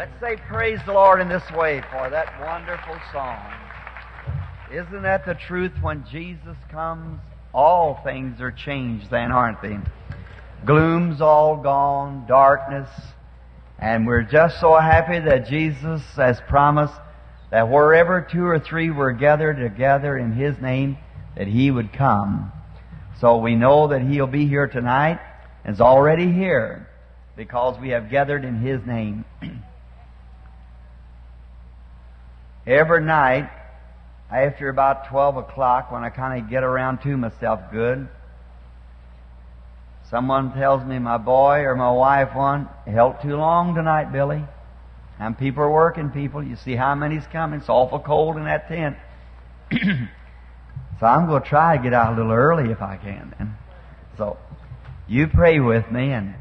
Let's say praise the Lord in this way for that wonderful song. Isn't that the truth? When Jesus comes, all things are changed then, aren't they? Gloom's all gone, darkness, and we're just so happy that Jesus has promised that wherever two or three were gathered together in His name, that He would come. So we know that He'll be here tonight, and is already here, because we have gathered in His name. Every night, after about 12 o'clock, when I kind of get around to myself good, someone tells me, my boy or my wife, one, held too long tonight, Billy. And people are working, people. You see how many's coming. It's awful cold in that tent. So I'm going to try to get out a little early if I can. Then. So you pray with me and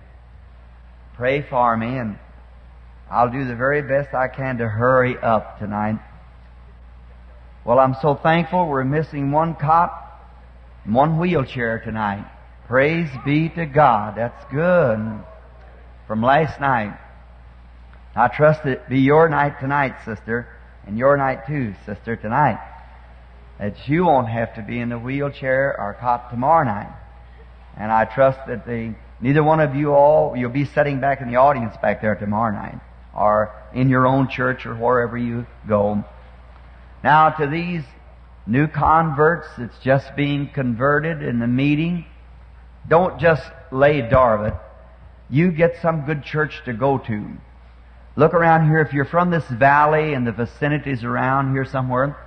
pray for me, and I'll do the very best I can to hurry up tonight. Well, I'm so thankful we're missing one cot and one wheelchair tonight. Praise be to God. That's good. From last night. I trust it be your night tonight, sister, and your night too, sister, tonight. That you won't have to be in the wheelchair or cot tomorrow night. And I trust that neither one of you all, you'll be sitting back in the audience back there tomorrow night, or in your own church or wherever you go. Now, to these new converts that's just being converted in the meeting, don't just lay dormant. You get some good church to go to. Look around here. If you're from this valley and the vicinities around here somewhere,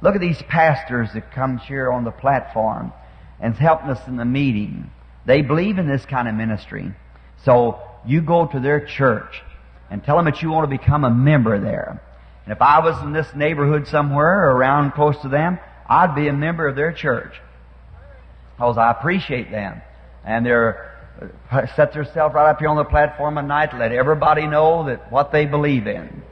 look at these pastors that come here on the platform and helping us in the meeting. They believe in this kind of ministry. So you go to their church and tell them that you want to become a member there. And if I was in this neighborhood somewhere or around close to them, I'd be a member of their church. Because I appreciate them. And they set themselves right up here on the platform at night to let everybody know that what they believe in.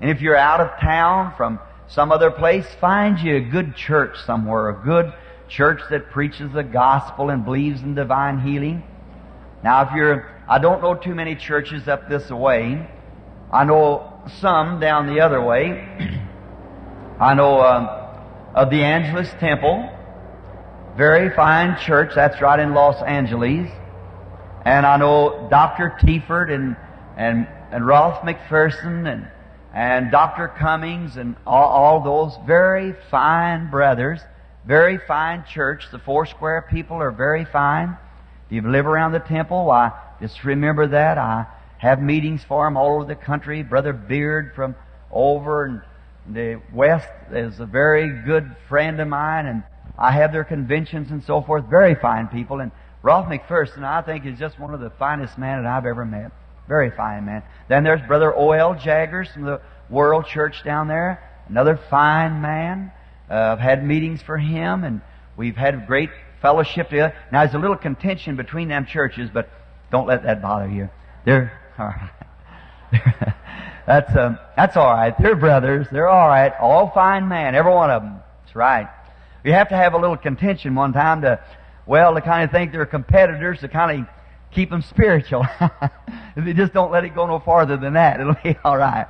And if you're out of town from some other place, find you a good church somewhere, a good church that preaches the gospel and believes in divine healing. Now, I don't know too many churches up this way. I know some down the other way. I know of the Angeles Temple, very fine church. That's right in Los Angeles. And I know Doctor Tifford and Ralph McPherson and Doctor Cummings and all those very fine brothers, very fine church. The Four Square people are very fine. If you live around the temple, why, just remember that. I have meetings for them all over the country. Brother Beard from over in the West is a very good friend of mine, and I have their conventions and so forth. Very fine people. And Ralph McPherson, I think, is just one of the finest men that I've ever met. Very fine man. Then there's Brother O.L. Jaggers from the World Church down there. Another fine man. I've had meetings for him, and we've had great fellowship together. Now, there's a little contention between them churches, but don't let that bother you. They're all right. That's all right. They're brothers. They're all right. All fine man. Every one of them. That's right. We have to have a little contention one time to kind of think they're competitors, to kind of keep them spiritual. They just don't let it go no farther than that. It'll be all right.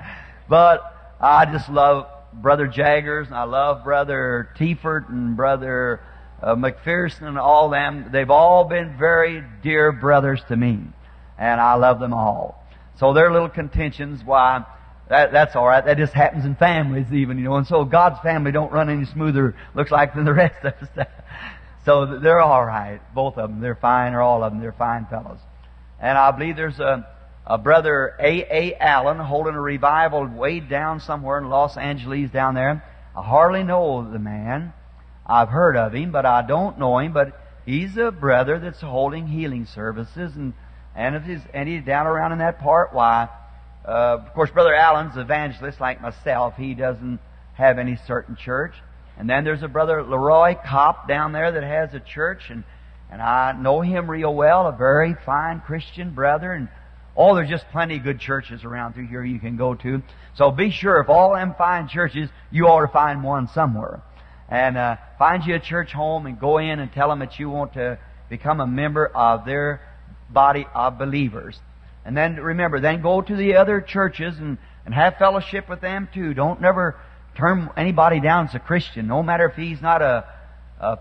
But I just love Brother Jaggers, and I love Brother Tiefert and Brother McPherson and all them. They've all been very dear brothers to me, and I love them all. So their little contentions, why, that's all right. That just happens in families even, you know. And so God's family don't run any smoother, looks like, than the rest of us. So they're all right. Both of them, they're fine, or all of them, they're fine fellows. And I believe there's a Brother A. A. Allen holding a revival way down somewhere in Los Angeles down there. I hardly know the man. I've heard of him, but I don't know him. But he's a brother that's holding healing services. And he's down around in that part. Why? Of course, Brother Allen's evangelist like myself. He doesn't have any certain church. And then there's a Brother Leroy Cop down there that has a church, and I know him real well, a very fine Christian brother. And there's just plenty of good churches around through here you can go to. So be sure, if all them fine churches, you ought to find one somewhere. And find you a church home and go in and tell them that you want to become a member of their body of believers. And then remember, then go to the other churches and and have fellowship with them too. Don't never turn anybody down as a Christian, no matter if he's not a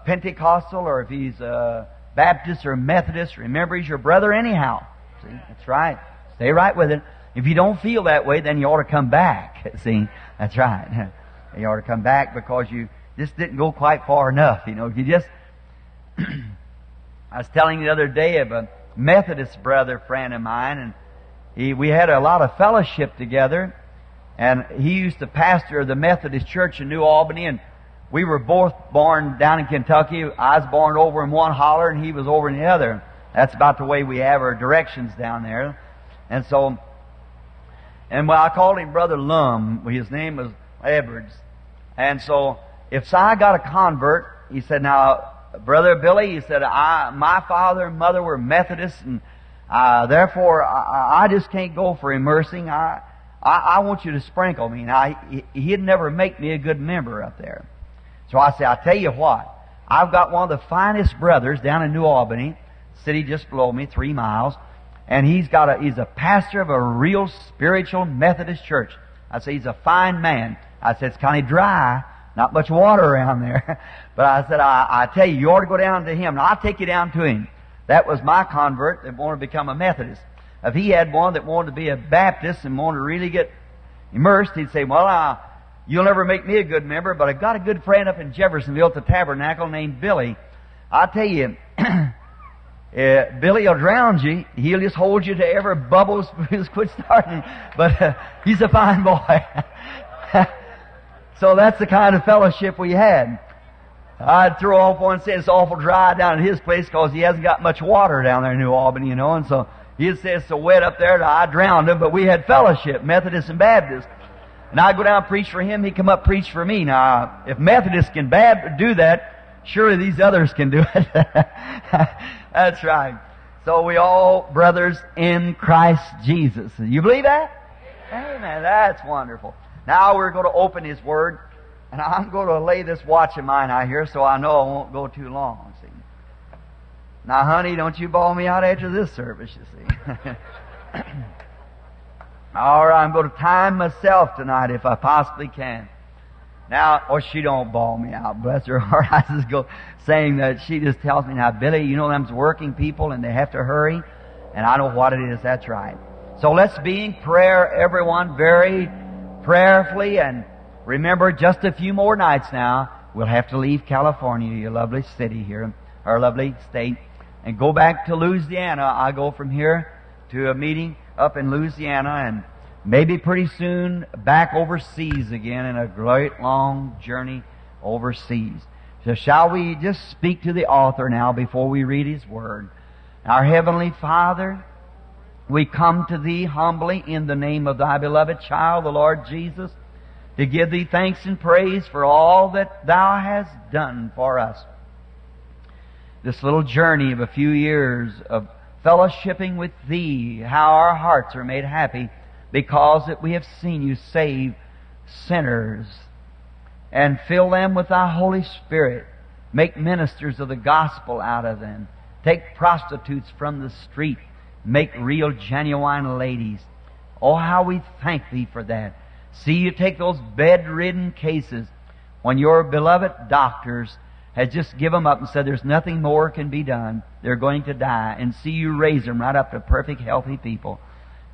Pentecostal or if he's a Baptist or Methodist. Remember, he's your brother anyhow. See, that's right. Stay right with it. If you don't feel that way, then you ought to come back. See, that's right. You ought to come back because you just didn't go quite far enough. You know, if you just... I was telling the other day of a Methodist brother friend of mine, and we had a lot of fellowship together, and he used to pastor the Methodist Church in New Albany, and we were both born down in Kentucky. I was born over in one holler, and he was over in the other. That's about the way we have our directions down there. And so, and well, I called him Brother Lum. His name was Edwards. And so, if I got a convert, he said, now, Brother Billy, he said, my father and mother were Methodists, and therefore, I just can't go for immersing. I want you to sprinkle me. Now, he'd never make me a good member up there. So I said, I'll tell you what, I've got one of the finest brothers down in New Albany, city just below me, 3 miles, and he's a pastor of a real spiritual Methodist church. I said, he's a fine man. I said, it's kind of dry, not much water around there. But I said, I tell you, you ought to go down to him, and I'll take you down to him. That was my convert that wanted to become a Methodist. If he had one that wanted to be a Baptist and wanted to really get immersed, he'd say, well, you'll never make me a good member, but I've got a good friend up in Jeffersonville at the Tabernacle named Billy. I'll tell you, Billy will drown you. He'll just hold you to every bubble. Just quit starting. But he's a fine boy. So that's the kind of fellowship we had. I'd throw off one and say it's awful dry down at his place because he hasn't got much water down there in New Albany, you know. And so he'd say it's so wet up there that I drowned him. But we had fellowship, Methodist and Baptist. And I'd go down and preach for him. He'd come up preach for me. Now, if Methodists can do that, surely these others can do it. That's right. So we all brothers in Christ Jesus. You believe that? Amen. Amen. That's wonderful. Now we're going to open His Word. And I'm going to lay this watch of mine out here so I know I won't go too long. See? Now, honey, don't you bawl me out after this service, you see. All right, I'm going to time myself tonight if I possibly can. Now, she don't bawl me out, bless her heart. I just go saying that she just tells me, now, Billy, you know them's working people and they have to hurry. And I know what it is, that's right. So let's be in prayer, everyone, very prayerfully. And remember, just a few more nights now, we'll have to leave California, your lovely city here, our lovely state, and go back to Louisiana. I go from here to a meeting up in Louisiana, and maybe pretty soon back overseas again in a great long journey overseas. So shall we just speak to the author now before we read his word. Our Heavenly Father, we come to Thee humbly in the name of Thy beloved child, the Lord Jesus, to give Thee thanks and praise for all that Thou hast done for us. This little journey of a few years of fellowshipping with Thee, how our hearts are made happy because that we have seen You save sinners and fill them with Thy Holy Spirit. Make ministers of the gospel out of them. Take prostitutes from the street. Make real, genuine ladies. Oh, how we thank Thee for that. See You take those bedridden cases when Your beloved doctors had just given them up and said there's nothing more can be done. They're going to die. And see You raise them right up to perfect, healthy people.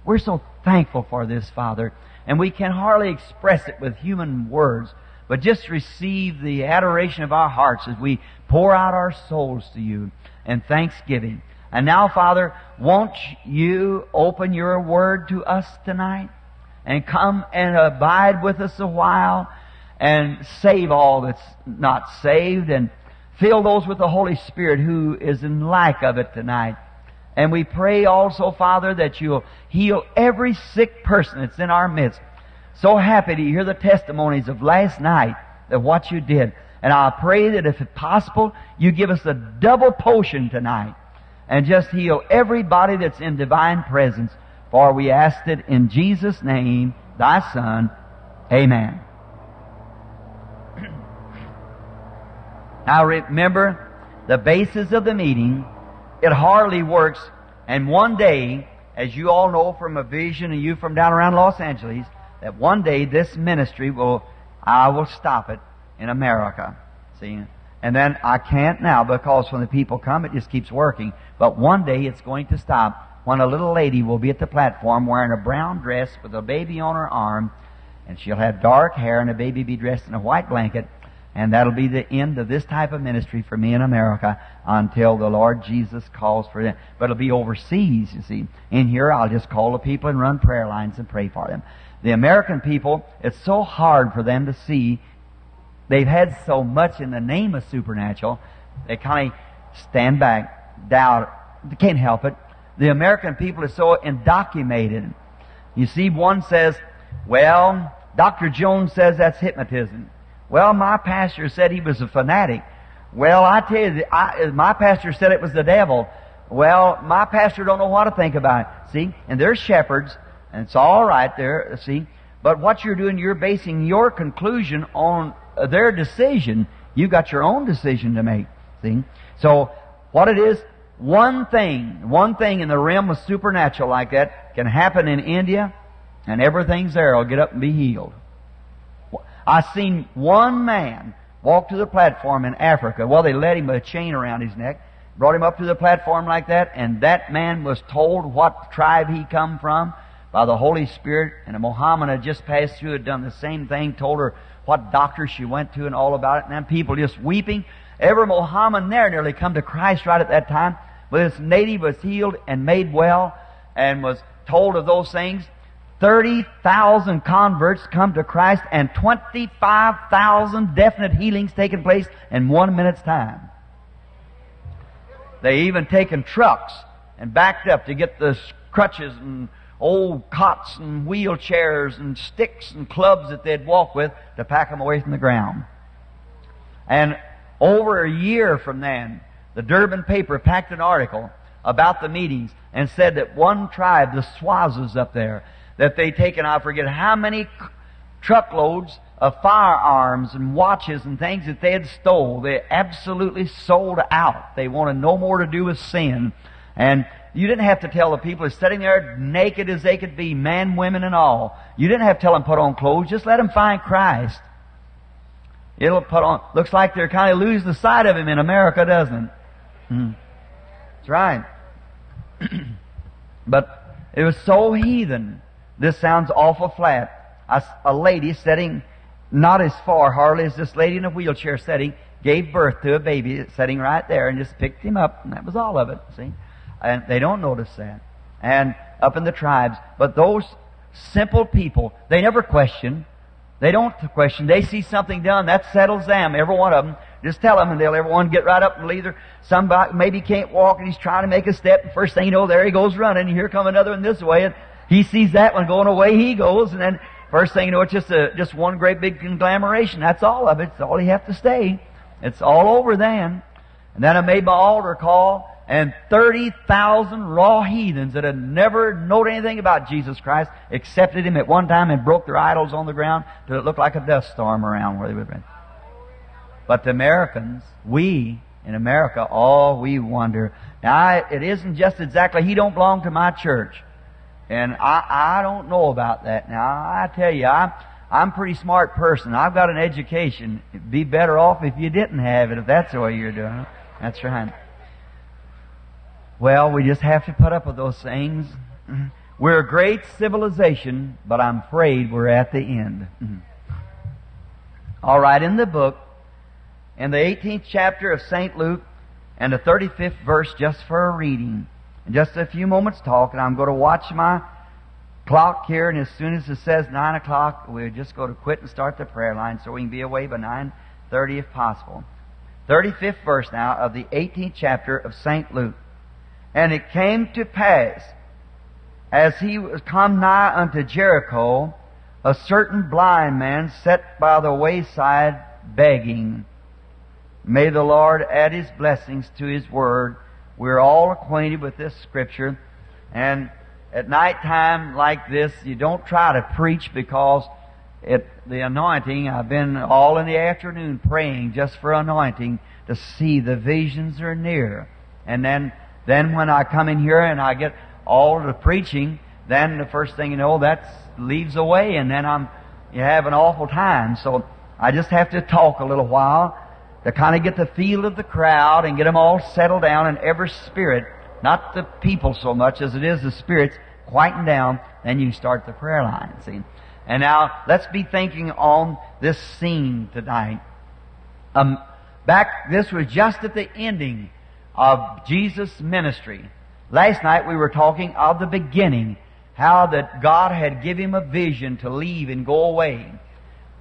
We're so thankful for this, Father. And we can hardly express it with human words. But just receive the adoration of our hearts as we pour out our souls to You in thanksgiving. And now, Father, won't You open Your Word to us tonight? And come and abide with us a while and save all that's not saved and fill those with the Holy Spirit who is in lack of it tonight. And we pray also, Father, that You'll heal every sick person that's in our midst. So happy to hear the testimonies of last night of what You did. And I pray that if possible, You give us a double potion tonight and just heal everybody that's in divine presence. For we asked it in Jesus' name, Thy Son. Amen. Now remember the basis of the meeting. It hardly works. And one day, as you all know from a vision and you from down around Los Angeles, that one day this ministry I will stop it in America. See? And then I can't now, because when the people come, it just keeps working. But one day it's going to stop, when a little lady will be at the platform wearing a brown dress with a baby on her arm, and she'll have dark hair and the baby be dressed in a white blanket, and that'll be the end of this type of ministry for me in America until the Lord Jesus calls for it. But it'll be overseas, you see. In here, I'll just call the people and run prayer lines and pray for them. The American people, it's so hard for them to see. They've had so much in the name of supernatural, they kind of stand back, doubt, they can't help it. The American people are so indoctrinated. You see, one says, well, Dr. Jones says that's hypnotism. Well, my pastor said he was a fanatic. Well, I tell you, my pastor said it was the devil. Well, my pastor don't know what to think about it. See? And they're shepherds, and it's all right there, see? But what you're doing, you're basing your conclusion on their decision. You've got your own decision to make, see? So, what it is, one thing in the realm of supernatural like that can happen in India, and everything's there. It'll get up and be healed. I seen one man walk to the platform in Africa. Well, they led him with a chain around his neck, brought him up to the platform like that, and that man was told what tribe he come from by the Holy Spirit, and a Mohammedan had just passed through, had done the same thing, told her what doctor she went to and all about it, and then people just weeping. Every Mohammedan there nearly come to Christ right at that time. But this native was healed and made well and was told of those things. 30,000 converts come to Christ and 25,000 definite healings taking place in 1 minute's time. They even taken trucks and backed up to get the crutches and old cots and wheelchairs and sticks and clubs that they'd walk with to pack them away from the ground. And over a year from then, the Durban paper packed an article about the meetings and said that one tribe, the Swazas up there, that they taken, I forget how many truckloads of firearms and watches and things that they had stole. They absolutely sold out. They wanted no more to do with sin. And you didn't have to tell the people, sitting there naked as they could be, men, women, and all. You didn't have to tell them put on clothes. Just let them find Christ. It'll put on. Looks like they're kind of losing the sight of Him in America, doesn't it? Mm. That's right. But it was so heathen. This sounds awful flat. A lady sitting not as far, hardly as this lady in a wheelchair sitting, gave birth to a baby sitting right there and just picked him up, and that was all of it, see? And they don't notice that. And up in the tribes. But those simple people, they never question. They don't question. They see something done, that settles them, every one of them. Just tell them and they'll everyone get right up and leave. Somebody maybe can't walk and he's trying to make a step, and first thing you know, there he goes running, and here come another one this way, and he sees that one going away, he goes, and then first thing you know, it's just one great big conglomeration. That's all of it. It's all you have to stay. It's all over then. And then I made my altar call, and 30,000 raw heathens that had never known anything about Jesus Christ accepted Him at one time and broke their idols on the ground till it looked like a dust storm around where they were. But the Americans, we in America, oh, we wonder. Now, it isn't just exactly, he don't belong to my church. And I don't know about that. Now, I tell you, I'm a pretty smart person. I've got an education. It'd be better off if you didn't have it, if that's the way you're doing it. That's right. Well, we just have to put up with those things. We're a great civilization, but I'm afraid we're at the end. All right, in the book, in the 18th chapter of St. Luke, and the 35th verse, just for a reading, in just a few moments talk, and I'm going to watch my clock here, and as soon as it says 9 o'clock, we're just going to quit and start the prayer line so we can be away by 9:30 if possible. 35th verse now of the 18th chapter of St. Luke. And it came to pass, as he was come nigh unto Jericho, a certain blind man sat by the wayside begging. May the Lord add His blessings to His word. We're all acquainted with this scripture, and at night time like this, you don't try to preach, because at the anointing, I've been all in the afternoon praying just for anointing to see the visions are near. And then when I come in here and I get all the preaching, then the first thing you know, that leaves away, and then you have an awful time. So I just have to talk a little while to kind of get the feel of the crowd and get them all settled down, and every spirit, not the people so much as it is the spirits, quieting down, then you start the prayer line, see. And now, let's be thinking on this scene tonight. This was just at the ending of Jesus' ministry. Last night we were talking of the beginning, how that God had given him a vision to leave and go away.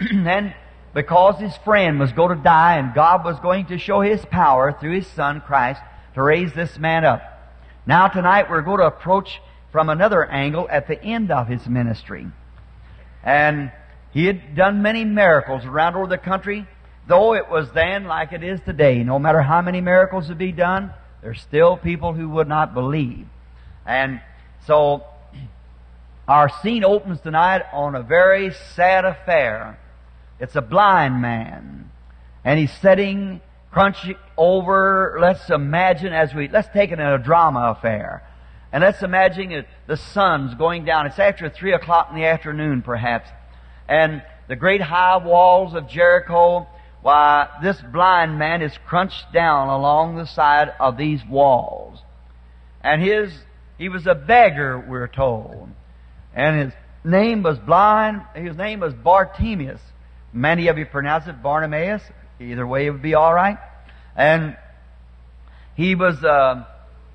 And because his friend was going to die, and God was going to show his power through his Son, Christ, to raise this man up. Now tonight we're going to approach from another angle at the end of his ministry. And he had done many miracles around over the country, though it was then like it is today. No matter how many miracles would be done, there's still people who would not believe. And so our scene opens tonight on a very sad affair. It's a blind man, and he's sitting, crunching over, let's take it in a drama affair. And let's imagine that the sun's going down. It's after 3 o'clock in the afternoon, perhaps. And the great high walls of Jericho, why, this blind man is crunched down along the side of these walls. And he was a beggar, we're told. And his name was Bartimaeus. Many of you pronounce it Bartimaeus. Either way it would be all right. And he was,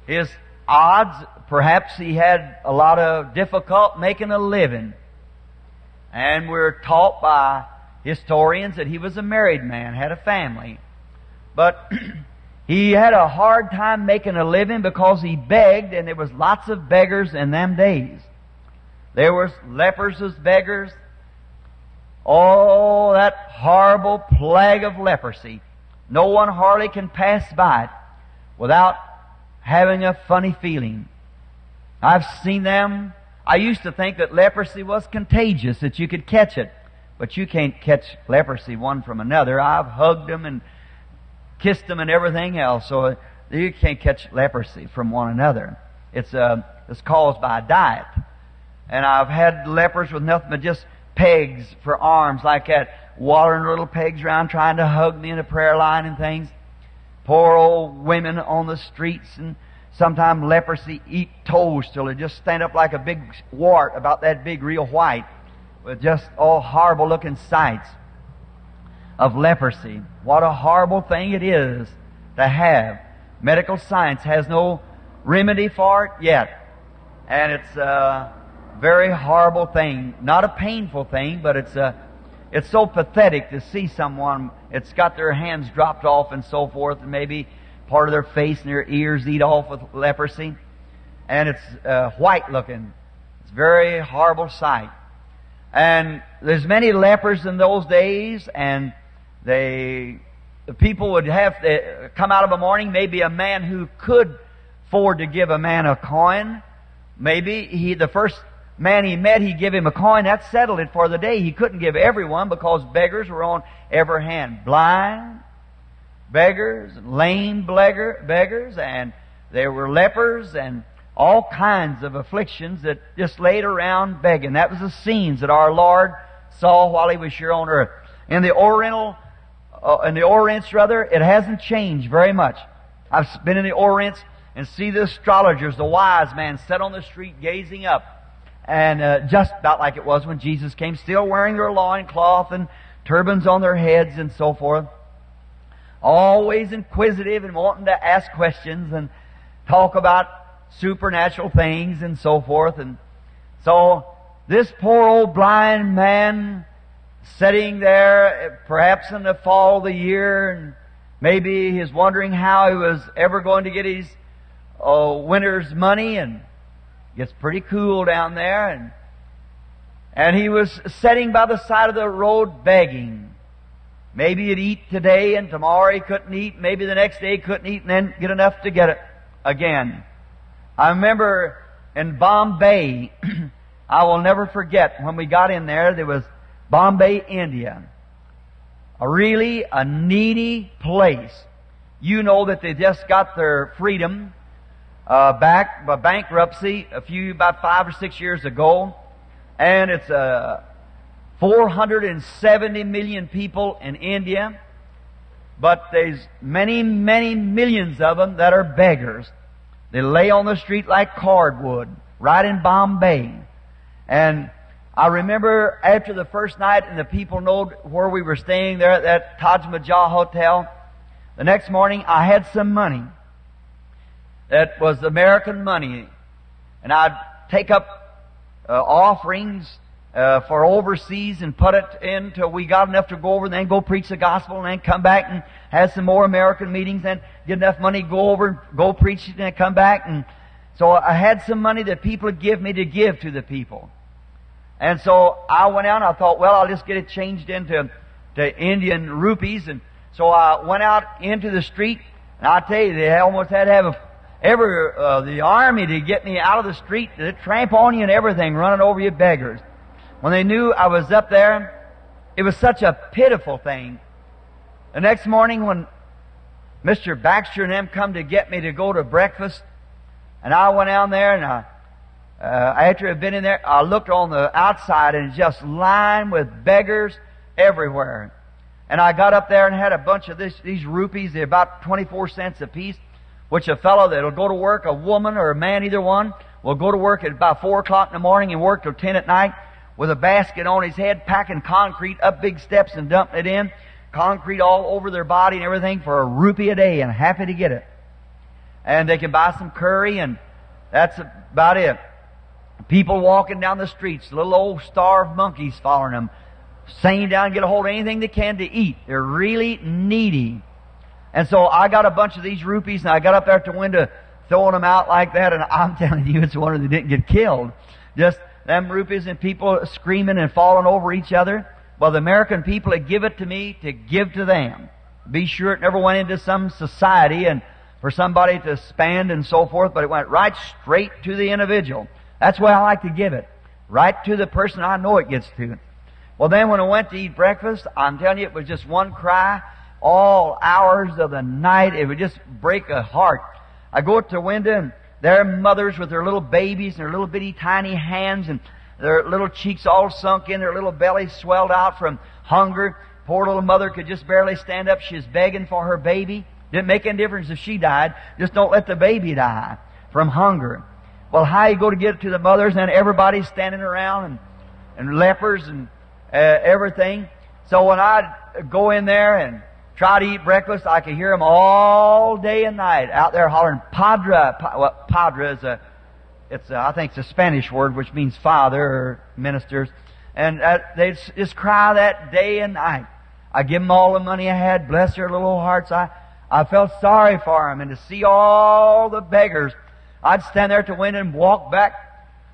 his odds, perhaps he had a lot of difficulty making a living. And we're taught by historians that he was a married man, had a family. But he had a hard time making a living because he begged, and there was lots of beggars in them days. There was lepers as beggars. Oh, that horrible plague of leprosy. No one hardly can pass by it without having a funny feeling. I've seen them. I used to think that leprosy was contagious, that you could catch it. But you can't catch leprosy one from another. I've hugged them and kissed them and everything else. So you can't catch leprosy from one another. It's caused by a diet. And I've had lepers with nothing but just pegs for arms like that, watering little pegs around, trying to hug me in a prayer line and things. Poor old women on the streets, and sometimes leprosy eat toes till they just stand up like a big wart, about that big, real white, with just all horrible looking sights of leprosy. What a horrible thing it is to have. Medical science has no remedy for it yet. And it's a very horrible thing. Not a painful thing, but it's so pathetic to see someone, it's got their hands dropped off and so forth, and maybe part of their face and their ears eat off with leprosy. And it's white looking. It's a very horrible sight. And there's many lepers in those days, and the people would have to come out of a morning, maybe a man who could afford to give a man a coin. Maybe the first man he met, he'd give him a coin. That settled it for the day. He couldn't give everyone because beggars were on every hand. Blind beggars, lame beggars, and there were lepers, and all kinds of afflictions that just laid around begging. That was the scenes that our Lord saw while He was here on earth. In the Orient, it hasn't changed very much. I've been in the Orient and see the astrologers, the wise man, sat on the street gazing up, and just about like it was when Jesus came, still wearing their loincloth and turbans on their heads and so forth. Always inquisitive and wanting to ask questions and talk about supernatural things and so forth. And so this poor old blind man sitting there, perhaps in the fall of the year, and maybe he's wondering how he was ever going to get his winter's money, and gets pretty cool down there, and he was sitting by the side of the road begging. Maybe he'd eat today, and tomorrow he couldn't eat, maybe the next day he couldn't eat, and then get enough to get it again. I remember in Bombay, I will never forget, when we got in there, there was Bombay, India. A needy place. You know that they just got their freedom back by bankruptcy about 5 or 6 years ago, and it's 470 million people in India, but there's many, many millions of them that are beggars. They lay on the street like cardwood, right in Bombay. And I remember after the first night, and the people know where we were staying there at that Taj Mahal hotel, the next morning I had some money that was American money, and I'd take up offerings for overseas and put it in till we got enough to go over and then go preach the gospel and then come back and have some more American meetings and get enough money to go over and go preach it and then come back. And so I had some money that people would give me to give to the people. And so I went out and I thought, well, I'll just get it changed into Indian rupees. And so I went out into the street, and I tell you, they almost had to have the army to get me out of the street. They'd tramp on you and everything, running over you beggars. When they knew I was up there, it was such a pitiful thing. The next morning when Mr. Baxter and them come to get me to go to breakfast, and I went down there, and after I'd been in there, I looked on the outside, and just lined with beggars everywhere. And I got up there and had a bunch of these rupees. They're about 24 cents a piece, which a fellow that'll go to work, a woman or a man, either one, will go to work at about 4 o'clock in the morning and work till 10 at night with a basket on his head, packing concrete up big steps and dumping it in, concrete all over their body and everything for a rupee a day, and happy to get it. And they can buy some curry, and that's about it. People walking down the streets, little old starved monkeys following them, saying down and get a hold of anything they can to eat. They're really needy. And so I got a bunch of these rupees, and I got up there at the window throwing them out like that, and I'm telling you, it's a wonder they didn't get killed. Just them rupees and people screaming and falling over each other. Well, the American people that give it to me to give to them. Be sure it never went into some society and for somebody to spend and so forth, but it went right straight to the individual. That's the way I like to give it. Right to the person I know it gets to. Well, then when I went to eat breakfast, I'm telling you, it was just one cry. All hours of the night, it would just break a heart. I go to the window, and their mothers with their little babies and their little bitty tiny hands and their little cheeks all sunk in, their little bellies swelled out from hunger. Poor little mother could just barely stand up. She was begging for her baby. Didn't make any difference if she died. Just don't let the baby die from hunger. Well, how you go to get it to the mothers, and everybody's standing around and lepers and everything. So when I'd go in there and try to eat breakfast, I could hear them all day and night out there hollering, Padre. Well, Padre is I think it's a Spanish word which means father or ministers. And they just cry that day and night. I give them all the money I had, bless their little hearts. I felt sorry for them. And to see all the beggars, I'd stand there at the window and walk back.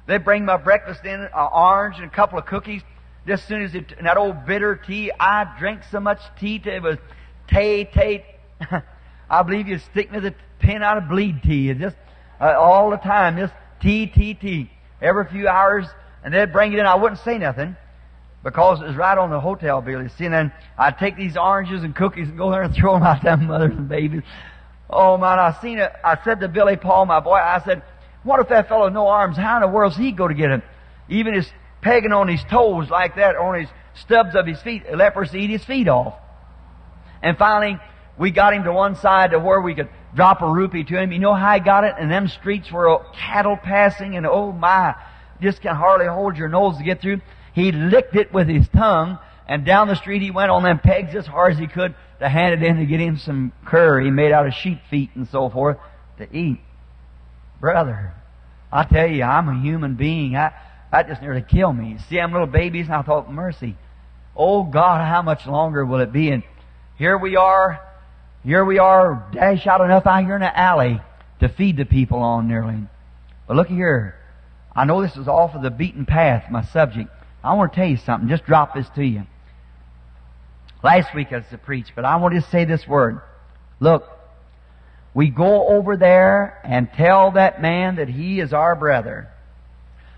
They'd bring my breakfast in, an orange and a couple of cookies. Just as soon as and that old bitter tea, I drank so much tea that it was Tay. I believe you'd stick me the pin out of bleed tea. Just all the time, just tea. Every few hours, and they'd bring it in. I wouldn't say nothing because it was right on the hotel bill. You see, and then I'd take these oranges and cookies and go there and throw them out to them mothers and babies. Oh man, I said to Billy Paul, my boy, I said, what if that fellow with no arms? How in the world's he go to get him? Even his pegging on his toes like that, on his stubs of his feet, lepers eat his feet off. And finally, we got him to one side to where we could drop a rupee to him. You know how he got it? And them streets were cattle passing, and oh my, just can hardly hold your nose to get through. He licked it with his tongue, and down the street he went on them pegs as hard as he could to hand it in to get him some curry made out of sheep feet and so forth to eat. Brother, I tell you, I'm a human being. That just nearly killed me. See, I'm little babies, and I thought, mercy. Oh God, how much longer will it be? And here we are, dash out enough out here in the alley to feed the people on nearly. But look here, I know this is off of the beaten path, my subject. I want to tell you something, just drop this to you. Last week I was to preach, but I want to say this word. Look, we go over there and tell that man that he is our brother.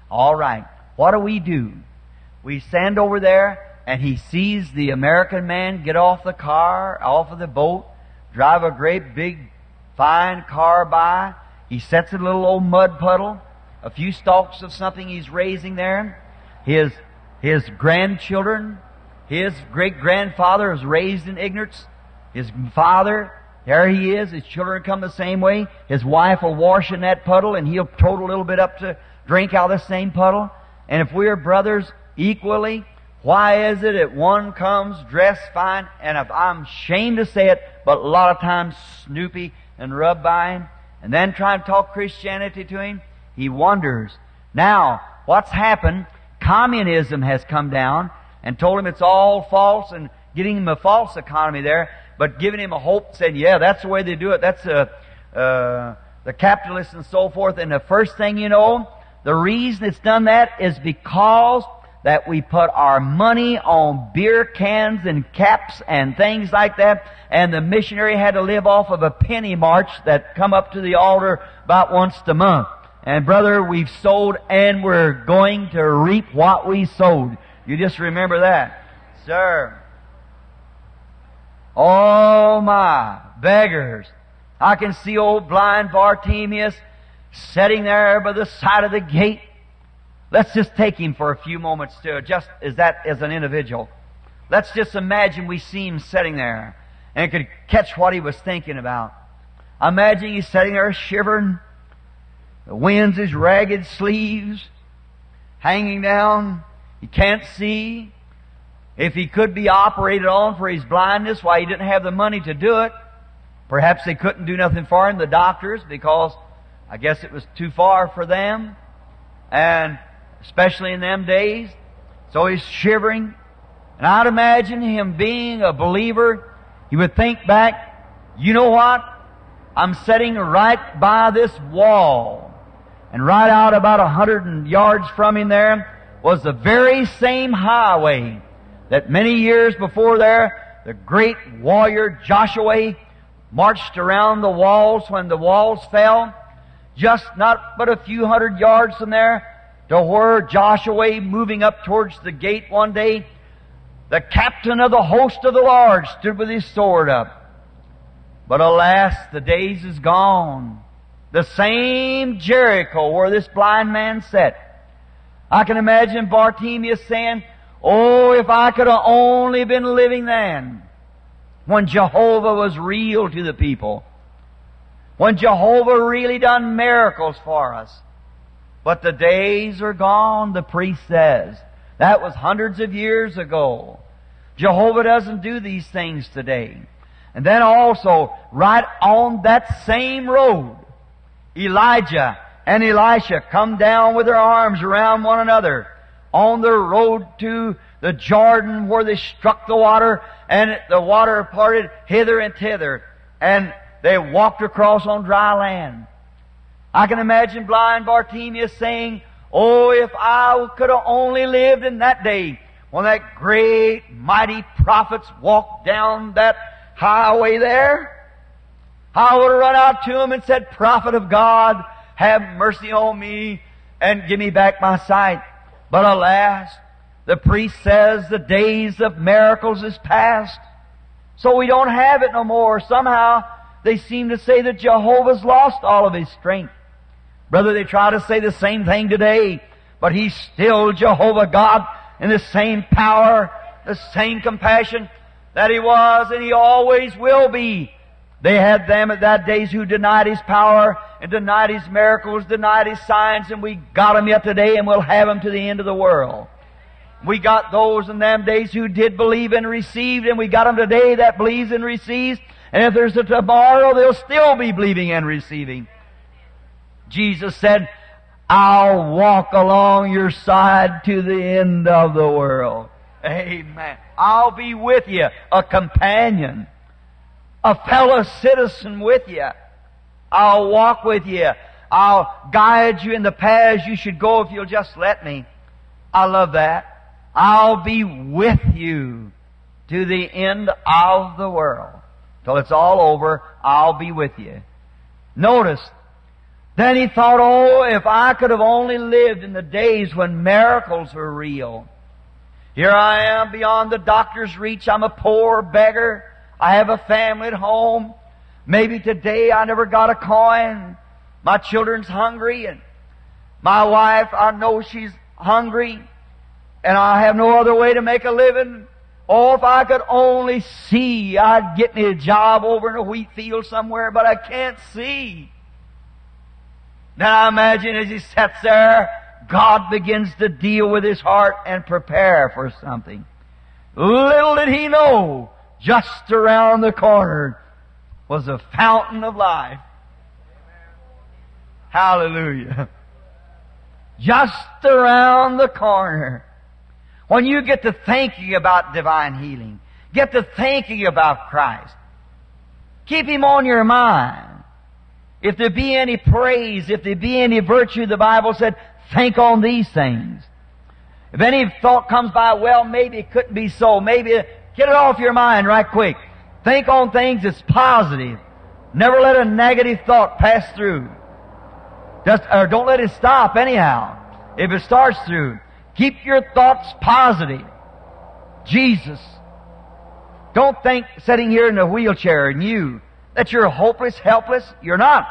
All right, what do? We stand over there, and he sees the American man get off the car, off of the boat, drive a great big fine car by. He sets a little old mud puddle, a few stalks of something he's raising there. His grandchildren, his great-grandfather was raised in ignorance. His father, there he is. His children come the same way. His wife will wash in that puddle, and he'll total a little bit up to drink out of the same puddle. And if we are brothers equally, why is it that one comes dressed fine, and if I'm ashamed to say it, but a lot of times snoopy and rubbed by him, and then try and talk Christianity to him? He wonders. Now, what's happened? Communism has come down and told him it's all false and getting him a false economy there, but giving him a hope, saying, yeah, that's the way they do it. That's the capitalists and so forth. And the first thing you know, the reason it's done that is because that we put our money on beer cans and caps and things like that, and the missionary had to live off of a penny march that come up to the altar about once a month. And brother, we've sowed and we're going to reap what we sowed. You just remember that. Sir. Oh my, beggars. I can see old blind Bartimaeus sitting there by the side of the gate. Let's just take him for a few moments to just as an individual. Let's just imagine we see him sitting there and could catch what he was thinking about. Imagine he's sitting there shivering, the wind's his ragged sleeves hanging down. He can't see. If he could be operated on for his blindness, why he didn't have the money to do it. Perhaps they couldn't do nothing for him, the doctors, because I guess it was too far for them. And especially in them days. So he's shivering. And I'd imagine him being a believer. He would think back, you know what? I'm sitting right by this wall. And right out about 100 yards from him there was the very same highway that many years before there, the great warrior Joshua marched around the walls when the walls fell. Just not but a few hundred yards from there, to where Joshua, moving up towards the gate one day, the captain of the host of the Lord stood with his sword up. But alas, the days is gone. The same Jericho where this blind man sat. I can imagine Bartimaeus saying, oh, if I could have only been living then, when Jehovah was real to the people. When Jehovah really done miracles for us. But the days are gone, the priest says. That was hundreds of years ago. Jehovah doesn't do these things today. And then also, right on that same road, Elijah and Elisha come down with their arms around one another on the road to the Jordan, where they struck the water, and the water parted hither and thither. And they walked across on dry land. I can imagine blind Bartimaeus saying, oh, if I could have only lived in that day when that great mighty prophets walked down that highway there, I would have run out to him and said, prophet of God, have mercy on me and give me back my sight. But alas, the priest says the days of miracles is past. So we don't have it no more. Somehow, they seem to say that Jehovah's lost all of his strength. Brother, they try to say the same thing today, but he's still Jehovah God in the same power, the same compassion that he was, and he always will be. They had them at that days who denied his power and denied his miracles, denied his signs, and we got them yet today, and we'll have them to the end of the world. We got those in them days who did believe and received, and we got them today that believes and receives. And if there's a tomorrow, they'll still be believing and receiving. Jesus said, I'll walk along your side to the end of the world. Amen. I'll be with you, a companion, a fellow citizen with you. I'll walk with you. I'll guide you in the paths you should go if you'll just let me. I love that. I'll be with you to the end of the world. Till it's all over, I'll be with you. Notice, then he thought, oh, if I could have only lived in the days when miracles were real. Here I am beyond the doctor's reach. I'm a poor beggar. I have a family at home. Maybe today I never got a coin. My children's hungry, and my wife, I know she's hungry, and I have no other way to make a living. Oh, if I could only see, I'd get me a job over in a wheat field somewhere, but I can't see. Then I imagine as he sits there, God begins to deal with his heart and prepare for something. Little did he know, just around the corner was a fountain of life. Hallelujah. Just around the corner. When you get to thinking about divine healing, get to thinking about Christ, keep Him on your mind. If there be any praise, if there be any virtue, the Bible said, think on these things. If any thought comes by, well, maybe it couldn't be so. Maybe, get it off your mind right quick. Think on things that's positive. Never let a negative thought pass through. Or don't let it stop anyhow. If it starts through, keep your thoughts positive. Jesus. Don't think sitting here in a wheelchair and you that you're hopeless, helpless. You're not.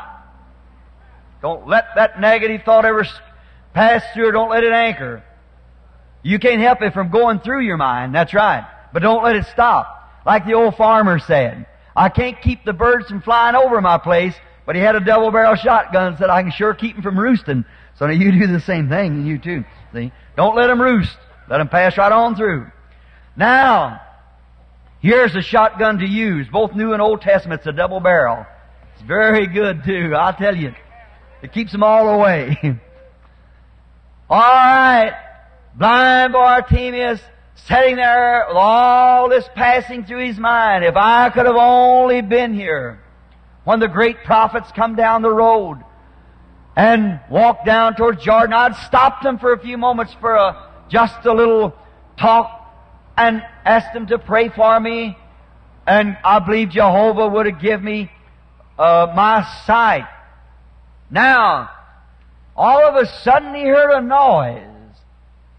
Don't let that negative thought ever pass through. Don't let it anchor. You can't help it from going through your mind. That's right. But don't let it stop. Like the old farmer said, I can't keep the birds from flying over my place, but he had a double-barrel shotgun and said, I can sure keep them from roosting. So now you do the same thing, and you too. See? Don't let them roost. Let them pass right on through. Now, here's a shotgun to use. Both New and Old Testament's a double-barrel. It's very good too, I'll tell you. It keeps them all away. All right. Blind Bartimaeus sitting there with all this passing through his mind. If I could have only been here. When the great prophets come down the road and walk down towards Jordan, I'd stop them for a few moments for just a little talk and ask them to pray for me. And I believe Jehovah would have given me my sight. Now, all of a sudden he heard a noise.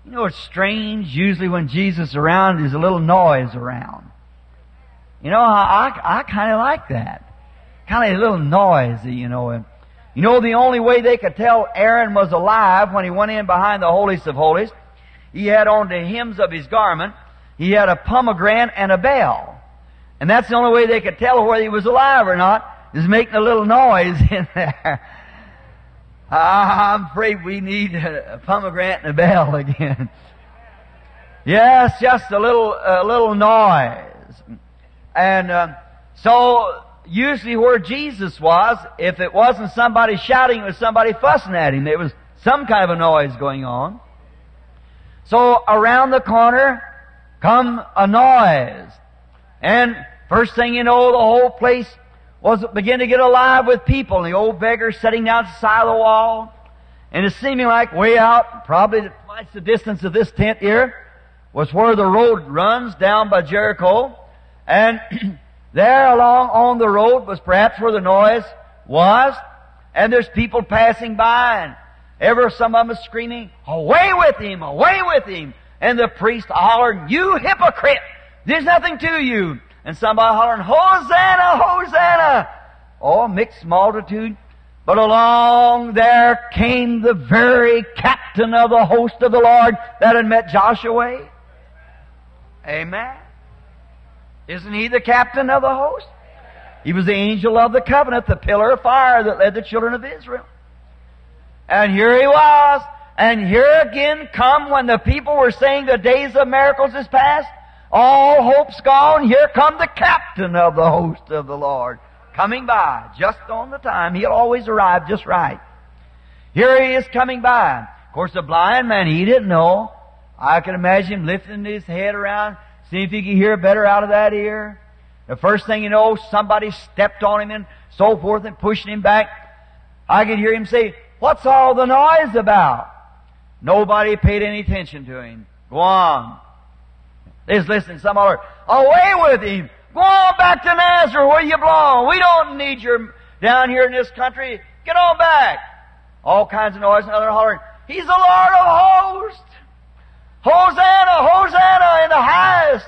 You know, it's strange. Usually when Jesus is around, there's a little noise around. You know, I kind of like that. Kind of a little noisy, you know. And you know, the only way they could tell Aaron was alive when he went in behind the holiest of holies, he had on the hems of his garment, he had a pomegranate and a bell. And that's the only way they could tell whether he was alive or not, is making a little noise in there. I'm afraid we need a pomegranate and a bell again. Yes, just a little noise. And so usually where Jesus was, if it wasn't somebody shouting, it was somebody fussing at him. There was some kind of a noise going on. So around the corner come a noise. And first thing you know, the whole place was beginning to get alive with people. And the old beggar sitting down at the side of the wall. And it seeming like way out, probably twice the distance of this tent here, was where the road runs down by Jericho. And there along on the road was perhaps where the noise was, and there's people passing by, and ever some of them is screaming, away with him, away with him. And the priest hollering, you hypocrite, there's nothing to you. And somebody hollering, Hosanna, Hosanna. Oh, mixed multitude. But along there came the very captain of the host of the Lord that had met Joshua. Amen. Isn't he the captain of the host? He was the angel of the covenant, the pillar of fire that led the children of Israel. And here he was. And here again come when the people were saying the days of miracles is past. All hope's gone. Here come the captain of the host of the Lord. Coming by just on the time. He'll always arrive just right. Here he is coming by. Of course, the blind man, he didn't know. I can imagine him lifting his head around, see if he could hear better out of that ear. The first thing you know, somebody stepped on him and so forth and pushing him back. I could hear him say, what's all the noise about? Nobody paid any attention to him. Go on. They just listened. Some other, away with him. Go on back to Nazareth where you belong. We don't need you down here in this country. Get on back. All kinds of noise and other hollering. He's the Lord of hosts. Hosanna, Hosanna in the highest.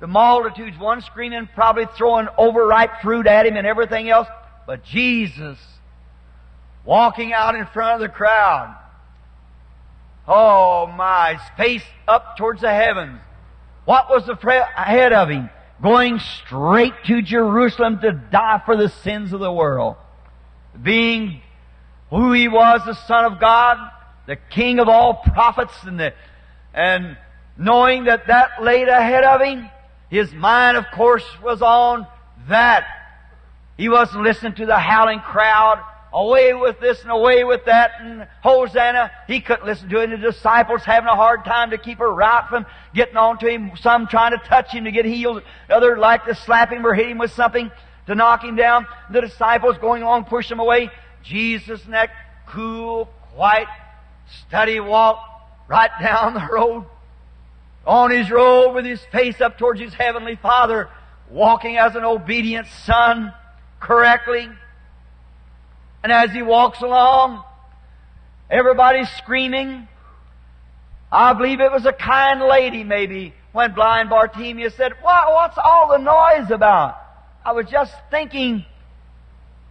The multitudes, one screaming, probably throwing overripe fruit at him and everything else. But Jesus walking out in front of the crowd. Oh my, his face up towards the heavens. What was ahead of him? Going straight to Jerusalem to die for the sins of the world. Being who he was, the Son of God, the King of all prophets, and knowing that laid ahead of him, his mind, of course, was on that. He wasn't listening to the howling crowd, away with this and away with that, and Hosanna. He couldn't listen to it. And the disciples having a hard time to keep a route from getting on to him. Some trying to touch him to get healed. Others like to slap him or hit him with something to knock him down. The disciples going along, push him away. Jesus in that cool, quiet, steady walk right down the road. On his road with his face up towards his heavenly Father, walking as an obedient son correctly. And as he walks along, everybody's screaming. I believe it was a kind lady maybe when blind Bartimaeus said, what's all the noise about? I was just thinking,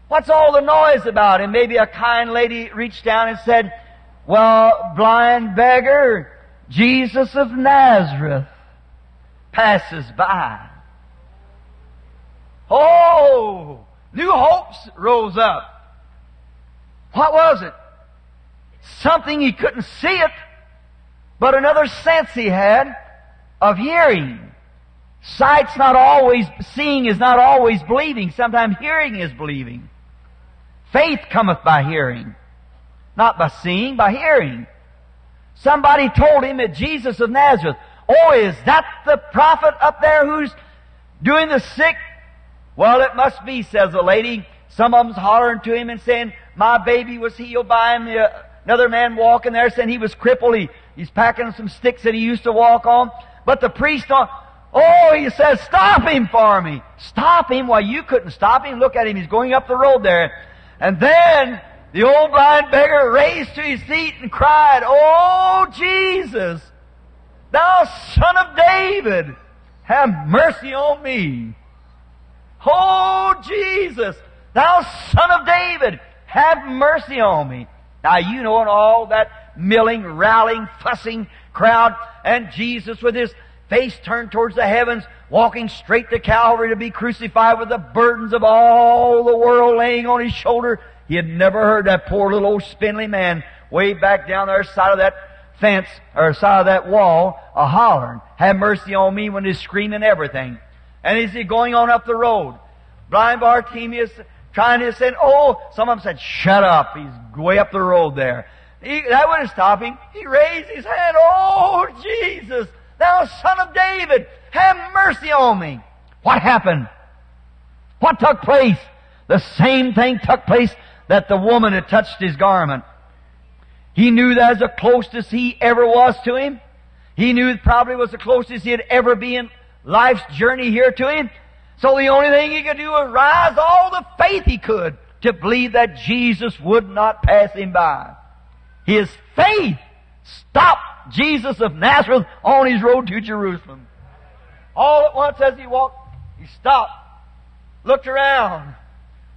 what's all the noise about? And maybe a kind lady reached down and said, well, blind beggar, Jesus of Nazareth passes by. Oh, new hopes rose up. What was it? Something he couldn't see it, but another sense he had of hearing. Sight's not always, seeing is not always believing. Sometimes hearing is believing. Faith cometh by hearing. Not by seeing, by hearing. Somebody told him that Jesus of Nazareth, oh, is that the prophet up there who's doing the sick? Well, it must be, says the lady. Some of them's hollering to him and saying, my baby was healed by him. Another man walking there saying he was crippled. He's packing some sticks that he used to walk on. But the priest, he says, stop him for me. Stop him? Well, you couldn't stop him. Look at him. He's going up the road there. And then the old blind beggar raised to his feet and cried, oh, Jesus, thou Son of David, have mercy on me. Oh, Jesus, thou Son of David, have mercy on me. Now, you know, in all that milling, rallying, fussing crowd, and Jesus with his face turned towards the heavens, walking straight to Calvary to be crucified with the burdens of all the world laying on his shoulder. He had never heard that poor little old spindly man way back down there side of that fence, or side of that wall, a-hollering, have mercy on me, when he's screaming everything. And is he going on up the road? Blind Bartimaeus trying to say, oh, some of them said, shut up, he's way up the road there. That wouldn't stop him. He raised his hand, oh, Jesus, thou Son of David, have mercy on me. What happened? What took place? The same thing took place that the woman had touched his garment. He knew that was the closest he ever was to him. He knew it probably was the closest he'd ever be in life's journey here to him. So the only thing he could do was rise all the faith he could to believe that Jesus would not pass him by. His faith stopped Jesus of Nazareth on his road to Jerusalem. All at once as he walked, he stopped, looked around.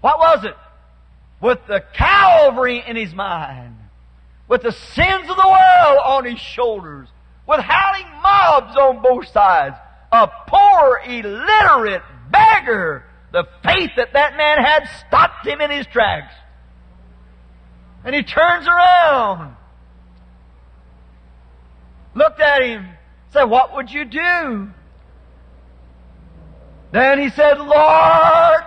What was it? With the Calvary in his mind, with the sins of the world on his shoulders, with howling mobs on both sides, a poor, illiterate beggar, the faith that man had stopped him in his tracks. And he turns around, looked at him, said, what would you do? Then he said, Lord,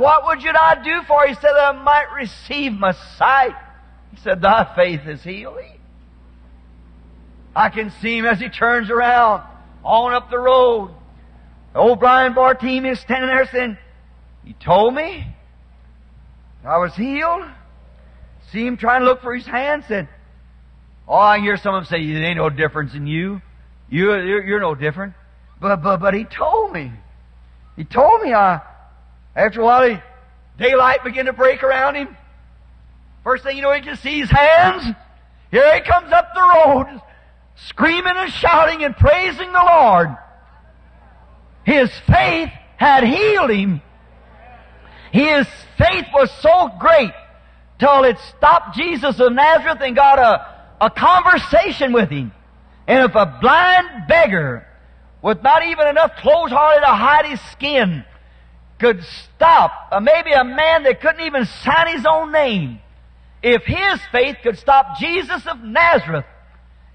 what would you not do for? He said, I might receive my sight. He said, thy faith is healing. I can see him as he turns around, on up the road. The old blind Bartimaeus standing there saying, he told me I was healed. See him trying to look for his hand, said, oh, I hear some of them say, there ain't no difference in you. You're no different. But he told me. He told me after a while daylight began to break around him. First thing you know, he can see his hands. Here he comes up the road, screaming and shouting and praising the Lord. His faith had healed him. His faith was so great, till it stopped Jesus of Nazareth and got a conversation with him. And if a blind beggar with not even enough clothes hardly to hide his skin could stop, or maybe a man that couldn't even sign his own name, if his faith could stop Jesus of Nazareth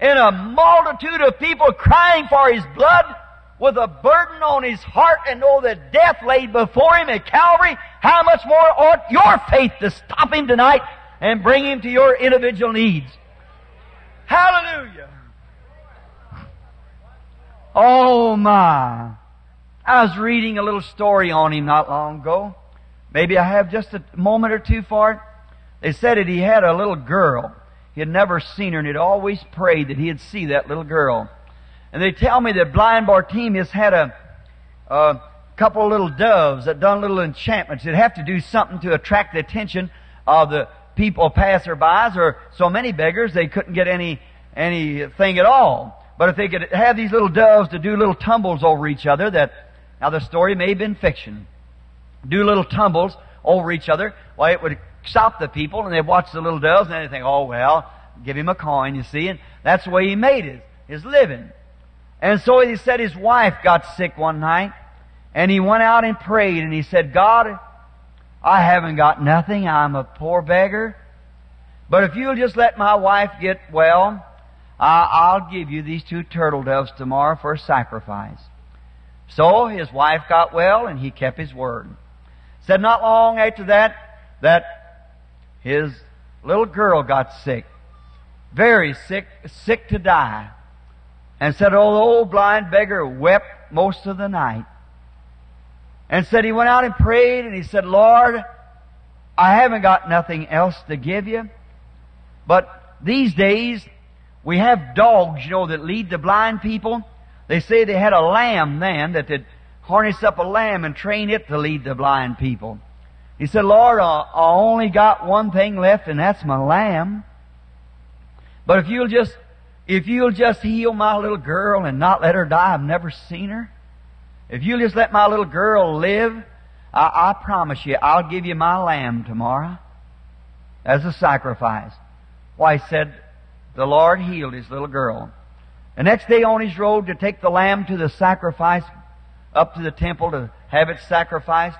and a multitude of people crying for his blood with a burden on his heart and know that death laid before him at Calvary, how much more ought your faith to stop him tonight and bring him to your individual needs? Hallelujah! Oh my! I was reading a little story on him not long ago. Maybe I have just a moment or two for it. They said that he had a little girl. He had never seen her and had always prayed that he'd see that little girl. And they tell me that blind Bartimaeus had a couple of little doves that done little enchantments. They'd have to do something to attract the attention of the people passerbys, or so many beggars they couldn't get anything at all. But if they could have these little doves to do little tumbles over each other, that now the story may have been fiction, do little tumbles over each other, well, it would stop the people, and they'd watch the little doves, and they'd think, oh, well, give him a coin, you see, and that's the way he made his living. And so he said his wife got sick one night, and he went out and prayed, and he said, God, I haven't got nothing, I'm a poor beggar, but if you'll just let my wife get well, I'll give you these 2 turtle doves tomorrow for a sacrifice. So his wife got well, and he kept his word. Said not long after that his little girl got sick, very sick, sick to die. And said, oh, the old blind beggar wept most of the night. And said he went out and prayed, and he said, Lord, I haven't got nothing else to give you, but these days we have dogs, you know, that lead the blind people. They say they had a lamb then, that they'd harness up a lamb and train it to lead the blind people. He said, Lord, I only got one thing left, and that's my lamb. But if you'll just heal my little girl and not let her die, I've never seen her. If you'll just let my little girl live, I promise you, I'll give you my lamb tomorrow as a sacrifice. Why, he said, the Lord healed his little girl. The next day on his road to take the lamb to the sacrifice, up to the temple to have it sacrificed,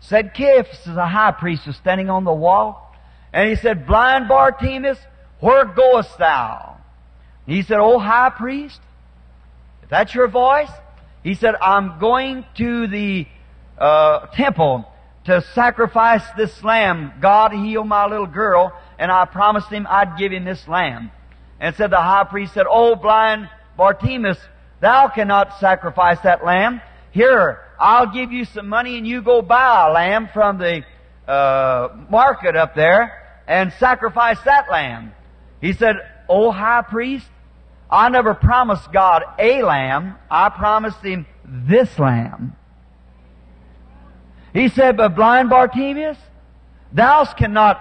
said Caiaphas, the high priest, was standing on the wall, and he said, blind Bartimaeus, where goest thou? He said, oh, high priest, if that's your voice, he said, I'm going to the temple to sacrifice this lamb. God healed my little girl, and I promised him I'd give him this lamb. And said the high priest, said, oh, blind Bartimaeus, thou cannot sacrifice that lamb. Here, I'll give you some money, and you go buy a lamb from the market up there and sacrifice that lamb. He said, oh, high priest, I never promised God a lamb. I promised him this lamb. He said, but blind Bartimaeus, thou cannot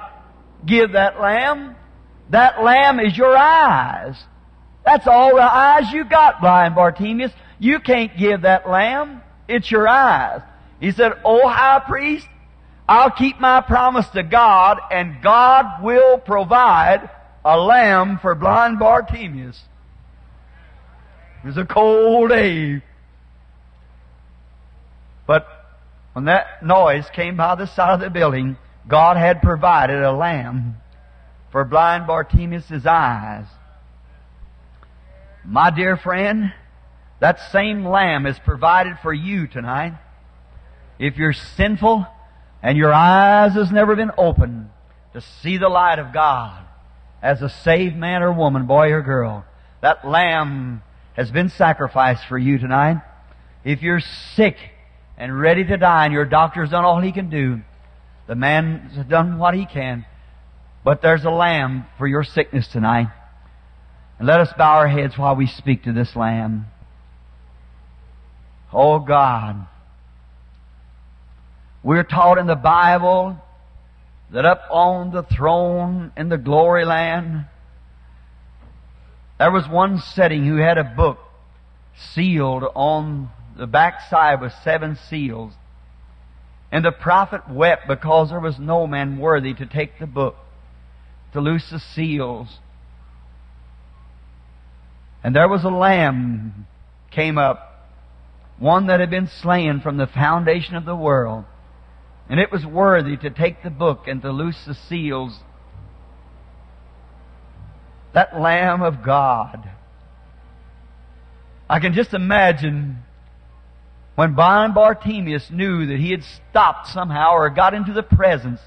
give that lamb. That lamb is your eyes. That's all the eyes you got, blind Bartimaeus. You can't give that lamb. It's your eyes. He said, oh, high priest, I'll keep my promise to God, and God will provide a lamb for blind Bartimaeus. It was a cold day. But when that noise came by the side of the building, God had provided a lamb for blind Bartimaeus' eyes. My dear friend, that same lamb is provided for you tonight. If you're sinful and your eyes has never been opened to see the light of God, as a saved man or woman, boy or girl, that lamb has been sacrificed for you tonight. If you're sick and ready to die and your doctor's done all he can do, the man's done what he can, but there's a lamb for your sickness tonight. And let us bow our heads while we speak to this lamb. Oh God, we're taught in the Bible that up on the throne in the glory land, there was one sitting who had a book sealed on the backside with 7 seals. And the prophet wept because there was no man worthy to take the book. to loose the seals. And there was a lamb came up, one that had been slain from the foundation of the world. And it was worthy to take the book and to loose the seals. That Lamb of God. I can just imagine when blind Bartimaeus knew that he had stopped somehow or got into the presence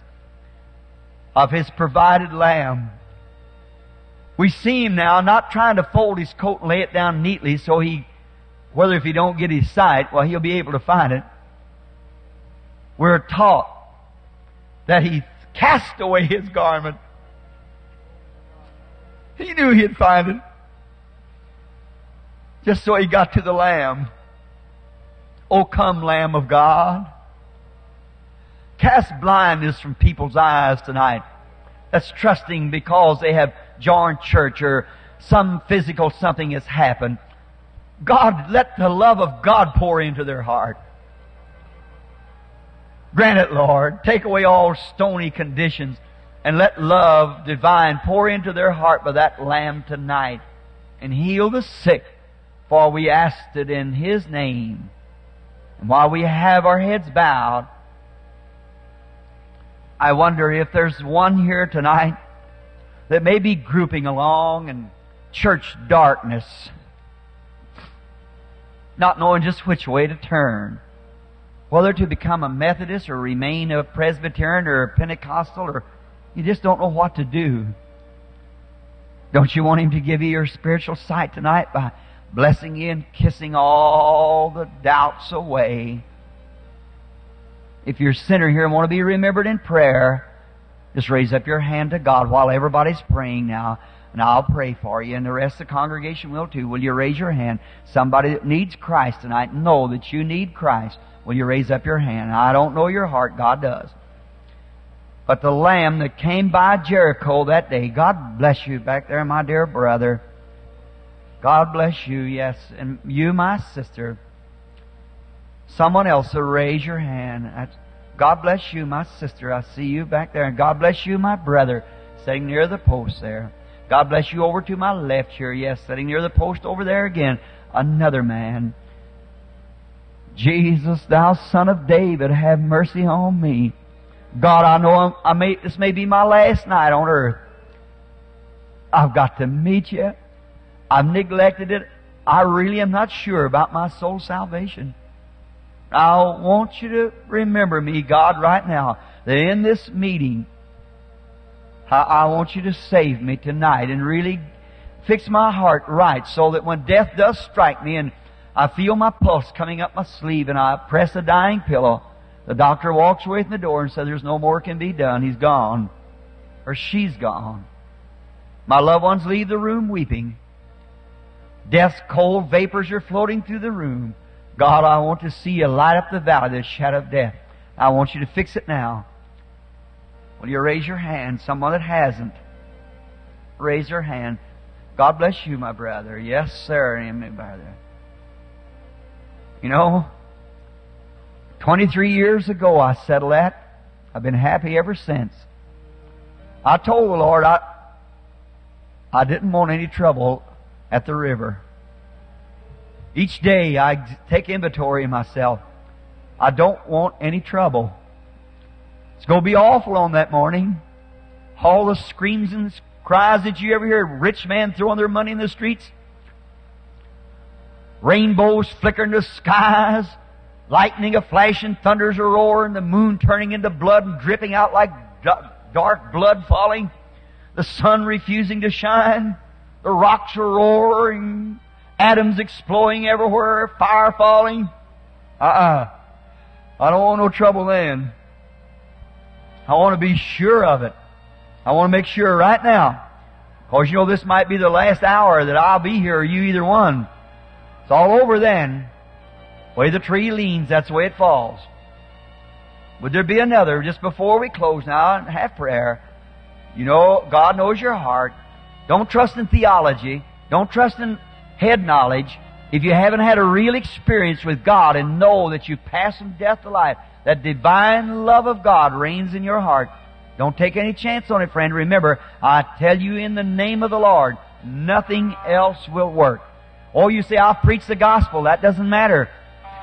of his provided Lamb. We see him now not trying to fold his coat and lay it down neatly so he, whether if he don't get his sight, well, he'll be able to find it. We're taught that he cast away his garment. He knew he'd find it. Just so he got to the Lamb. O come, Lamb of God. Cast blindness from people's eyes tonight. That's trusting because they have joined church or some physical something has happened. God, let the love of God pour into their heart. Grant it, Lord. Take away all stony conditions and let love divine pour into their heart by that Lamb tonight and heal the sick, for we asked it in His name. And while we have our heads bowed, I wonder if there's one here tonight that may be grouping along in church darkness, not knowing just which way to turn. Whether to become a Methodist or remain a Presbyterian or a Pentecostal, or you just don't know what to do. Don't you want Him to give you your spiritual sight tonight by blessing you and kissing all the doubts away? If you're a sinner here and want to be remembered in prayer, just raise up your hand to God while everybody's praying now, and I'll pray for you, and the rest of the congregation will too. Will you raise your hand? Somebody that needs Christ tonight, know that you need Christ. Will you raise up your hand? I don't know your heart. God does. But the Lamb that came by Jericho that day, God bless you back there, my dear brother. God bless you, yes. And you, my sister. Someone else, will raise your hand. God bless you, my sister. I see you back there. And God bless you, my brother, sitting near the post there. God bless you over to my left here, yes, sitting near the post over there again. Another man. Jesus, Thou Son of David, have mercy on me. God, I know this may be my last night on earth. I've got to meet You. I've neglected it. I really am not sure about my soul's salvation. I want You to remember me, God, right now, that in this meeting, I want You to save me tonight and really fix my heart right so that when death does strike me and I feel my pulse coming up my sleeve and I press the dying pillow, the doctor walks away from the door and says, there's no more can be done. He's gone. Or she's gone. My loved ones leave the room weeping. Death's cold vapors are floating through the room. God, I want to see You light up the valley, the shadow of death. I want You to fix it now. Will you raise your hand? Someone that hasn't. Raise your hand. God bless you, my brother. Yes, sir. Amen, brother. You know, 23 years ago I settled that. I've been happy ever since. I told the Lord I didn't want any trouble at the river. Each day I take inventory of myself. I don't want any trouble. It's going to be awful on that morning. All the screams and cries that you ever hear, rich men throwing their money in the streets. Rainbows flickering the skies, lightning a-flashing, thunders a-roaring, the moon turning into blood and dripping out like dark blood falling, the sun refusing to shine, the rocks a-roaring, atoms exploding everywhere, fire falling. I don't want no trouble then. I want to be sure of it. I want to make sure right now. Because you know this might be the last hour that I'll be here, or you either one. It's all over then. The way the tree leans, that's the way it falls. Would there be another? Just before we close now and have prayer, you know, God knows your heart. Don't trust in theology. Don't trust in head knowledge. If you haven't had a real experience with God and know that you passed from death to life, that divine love of God reigns in your heart, Don't take any chance on it, friend. Remember, I tell you in the name of the Lord, nothing else will work. Oh, you say, I've preached the gospel. That doesn't matter.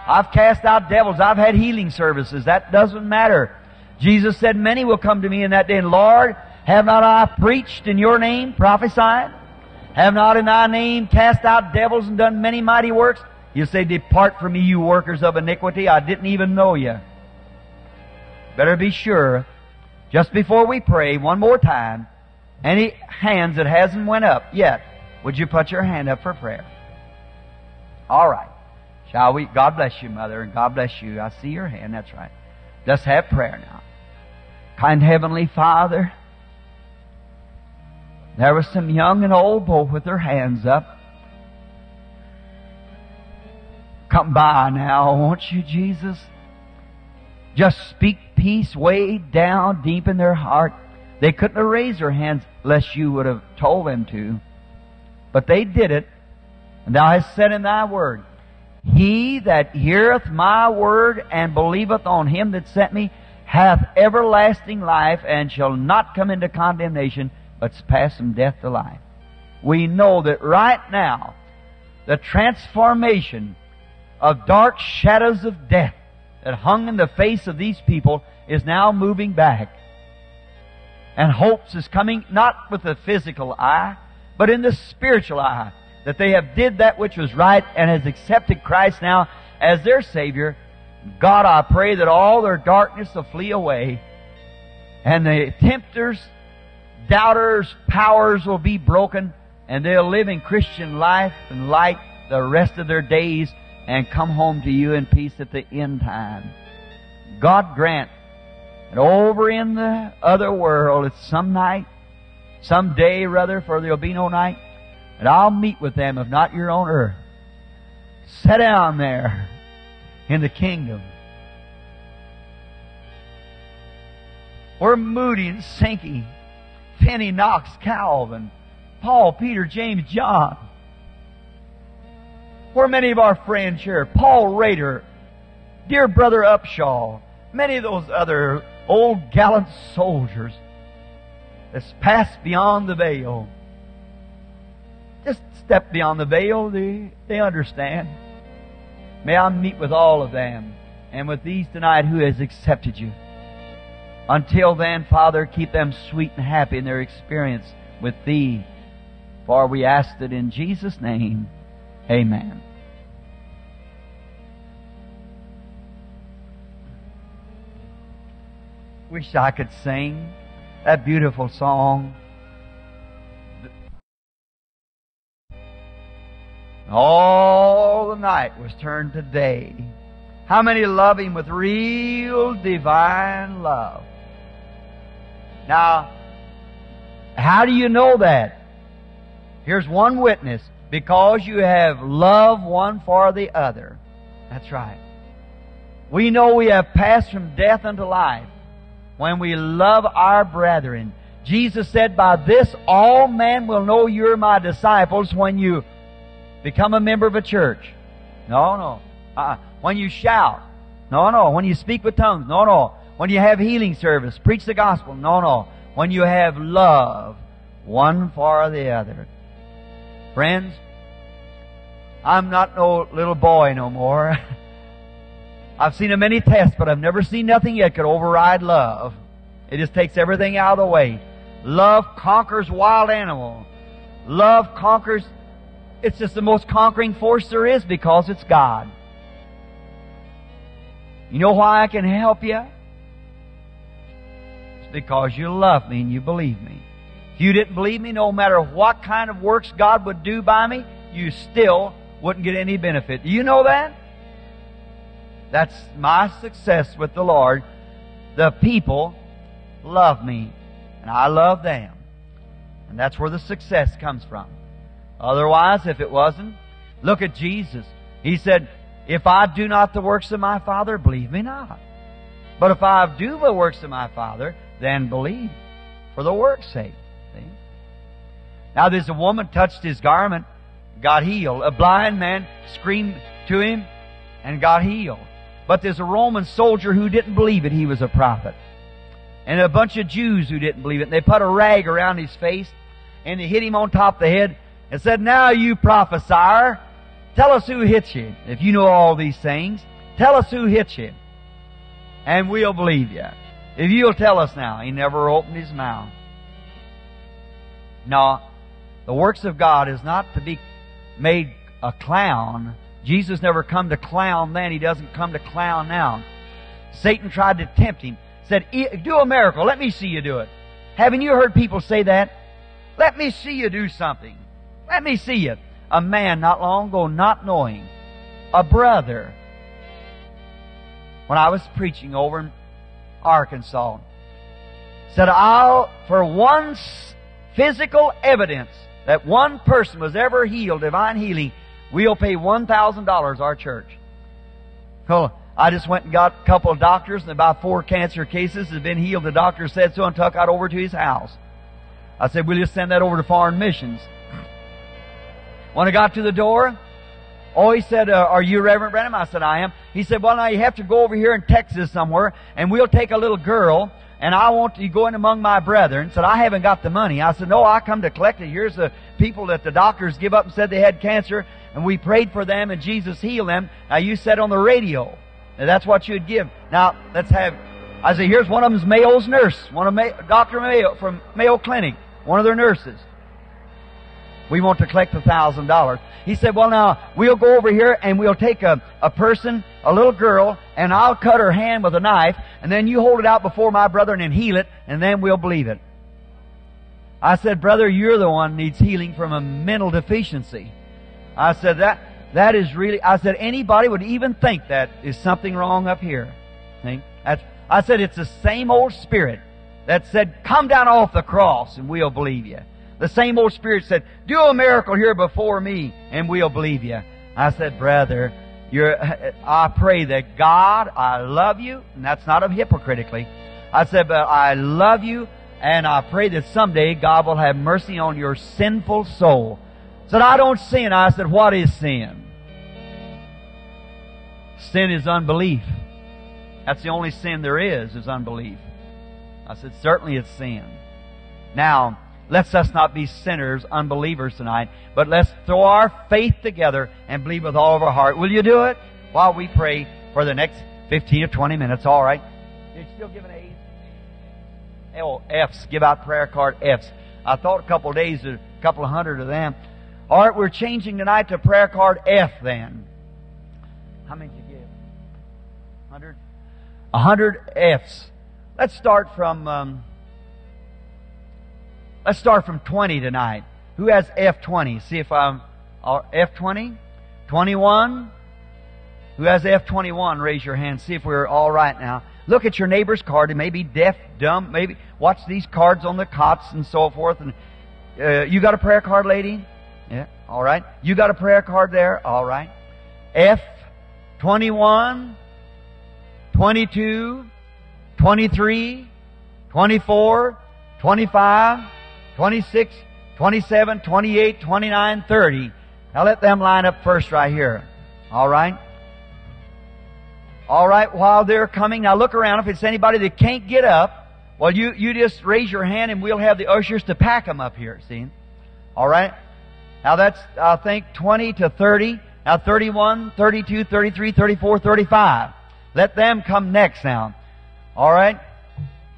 I've cast out devils. I've had healing services. That doesn't matter. Jesus said, many will come to me in that day, and Lord, have not I preached in your name, prophesied? Have not in thy name cast out devils and done many mighty works? You say, depart from me, you workers of iniquity. I didn't even know you. Better be sure, just before we pray, one more time, any hands that hasn't went up yet, would you put your hand up for prayer? All right. Shall we? God bless you, Mother, and God bless you. I see your hand. That's right. Let's have prayer now. Kind Heavenly Father, there was some young and old both with their hands up. Come by now, won't you, Jesus? Just speak peace way down deep in their heart. They couldn't have raised their hands lest you would have told them to. But they did it. And thou hast said in thy word, he that heareth my word and believeth on him that sent me hath everlasting life and shall not come into condemnation, but pass from death to life. We know that right now, the transformation of dark shadows of death that hung in the face of these people is now moving back. And hopes is coming, not with the physical eye, but in the spiritual eye, that they have did that which was right and has accepted Christ now as their Savior. God, I pray that all their darkness will flee away, and the tempters, doubters, powers will be broken, and they'll live in Christian life and light the rest of their days and come home to you in peace at the end time. God grant that over in the other world, it's some night, some day rather, for there'll be no night, and I'll meet with them, if not your own earth. Sit down there in the kingdom. We're Moody and Sankey, Penny, Knox, Calvin, Paul, Peter, James, John. Where many of our friends here, Paul Rader, dear Brother Upshaw, many of those other old gallant soldiers that's passed beyond the veil. Just step beyond the veil, they understand. May I meet with all of them and with these tonight who has accepted you. Until then, Father, keep them sweet and happy in their experience with Thee. For we ask it in Jesus' name. Amen. Wish I could sing that beautiful song. All the night was turned to day. How many love Him with real divine love? Now, how do you know that? Here's one witness. Because you have love one for the other. That's right. We know we have passed from death unto life when we love our brethren. Jesus said, by this all men will know you're my disciples when you become a member of a church. When you shout. When you speak with tongues. When you have healing service. Preach the gospel. When you have love one for the other. Friends, I'm not no little boy no more. I've seen a many tests, but I've never seen nothing yet could override love. It just takes everything out of the way. Love conquers wild animal. Love conquers. It's just the most conquering force there is because it's God. You know why I can help you? It's because you love me and you believe me. You didn't believe me, no matter what kind of works God would do by me, you still wouldn't get any benefit. Do you know that? That's my success with the Lord. The people love me, and I love them. And that's where the success comes from. Otherwise, if it wasn't, look at Jesus. He said, if I do not the works of my Father, believe me not. But if I do the works of my Father, then believe for the work's sake. Now there's a woman touched his garment, got healed. A blind man screamed to him and got healed. But there's a Roman soldier who didn't believe it. He was a prophet. and a bunch of Jews who didn't believe it. And they put a rag around his face, and they hit him on top of the head and said, "Now you prophesier, tell us who hit you. If you know all these things, tell us who hit you, and we'll believe you. If you'll tell us now." He never opened his mouth. No, the works of God is not to be made a clown. Jesus never come to clown then. He doesn't come to clown now. Satan tried to tempt him. Said, "Do a miracle. Let me see you do it." Haven't you heard people say that? "Let me see you do something. Let me see you." A man not long ago, not knowing, a brother, when I was preaching over in Arkansas, said, "I'll, for one physical evidence that one person was ever healed, divine healing, we'll pay $1,000, our church." Well, I just went and got a couple of doctors, and about 4 cancer cases have been healed. The doctor said so, and took out over to his house. I said, "We'll just send that over to foreign missions." When I got to the door, oh, he said, "Are you Reverend Branham?" I said, "I am." He said, "Well, now you have to go over here in Texas somewhere, and we'll take a little girl, and I want you to go in among my brethren." Said, "I haven't got the money." I said, "No, I come to collect it. Here's the people that the doctors give up and said they had cancer, and we prayed for them, and Jesus healed them. Now, you said on the radio, now, that's what you'd give. Now, let's have..." I said, "Here's one of them's Mayo's nurse, one of Dr. Mayo from Mayo Clinic, one of their nurses. We want to collect $1,000. He said, "Well, now, we'll go over here and we'll take a person, a little girl, and I'll cut her hand with a knife, and then you hold it out before my brethren and heal it, and then we'll believe it." I said, "Brother, you're the one needs healing from a mental deficiency." I said, that is really... I said, "Anybody would even think that is something wrong up here." I said, "It's the same old spirit that said, 'Come down off the cross and we'll believe you.' The same old spirit said, 'Do a miracle here before me and we'll believe you.' I said, "Brother, I pray that God, I love you," and that's not hypocritically. I said, "But I love you, and I pray that someday God will have mercy on your sinful soul." I said, "I don't sin." I said, "What is sin?" "Sin is unbelief. That's the only sin there is unbelief." I said, "Certainly it's sin." Now, let's us not be sinners, unbelievers tonight, but let's throw our faith together and believe with all of our heart. Will you do it? While we pray for the next 15 or 20 minutes, all right? Did you still give an A? Oh, F's. Give out prayer card F's. I thought a couple of days, a couple of hundred of them. All right, we're changing tonight to prayer card F then. How many did you give? 100? 100 F's. Let's start from... Let's start from 20 tonight. Who has F20? See if I'm... F20? 21? Who has F21? Raise your hand. See if we're all right now. Look at your neighbor's card. It may be deaf, dumb, maybe... Watch these cards on the cots and so forth. And you got a prayer card, lady? Yeah, all right. You got a prayer card there? All right. F21, 22, 23, 24, 25... 26, 27, 28, 29, 30. Now let them line up first right here. All right? All right, while they're coming, now look around. If it's anybody that can't get up, well, you just raise your hand and we'll have the ushers to pack them up here, see? All right? Now that's, I think, 20 to 30. Now 31, 32, 33, 34, 35. Let them come next now. All right?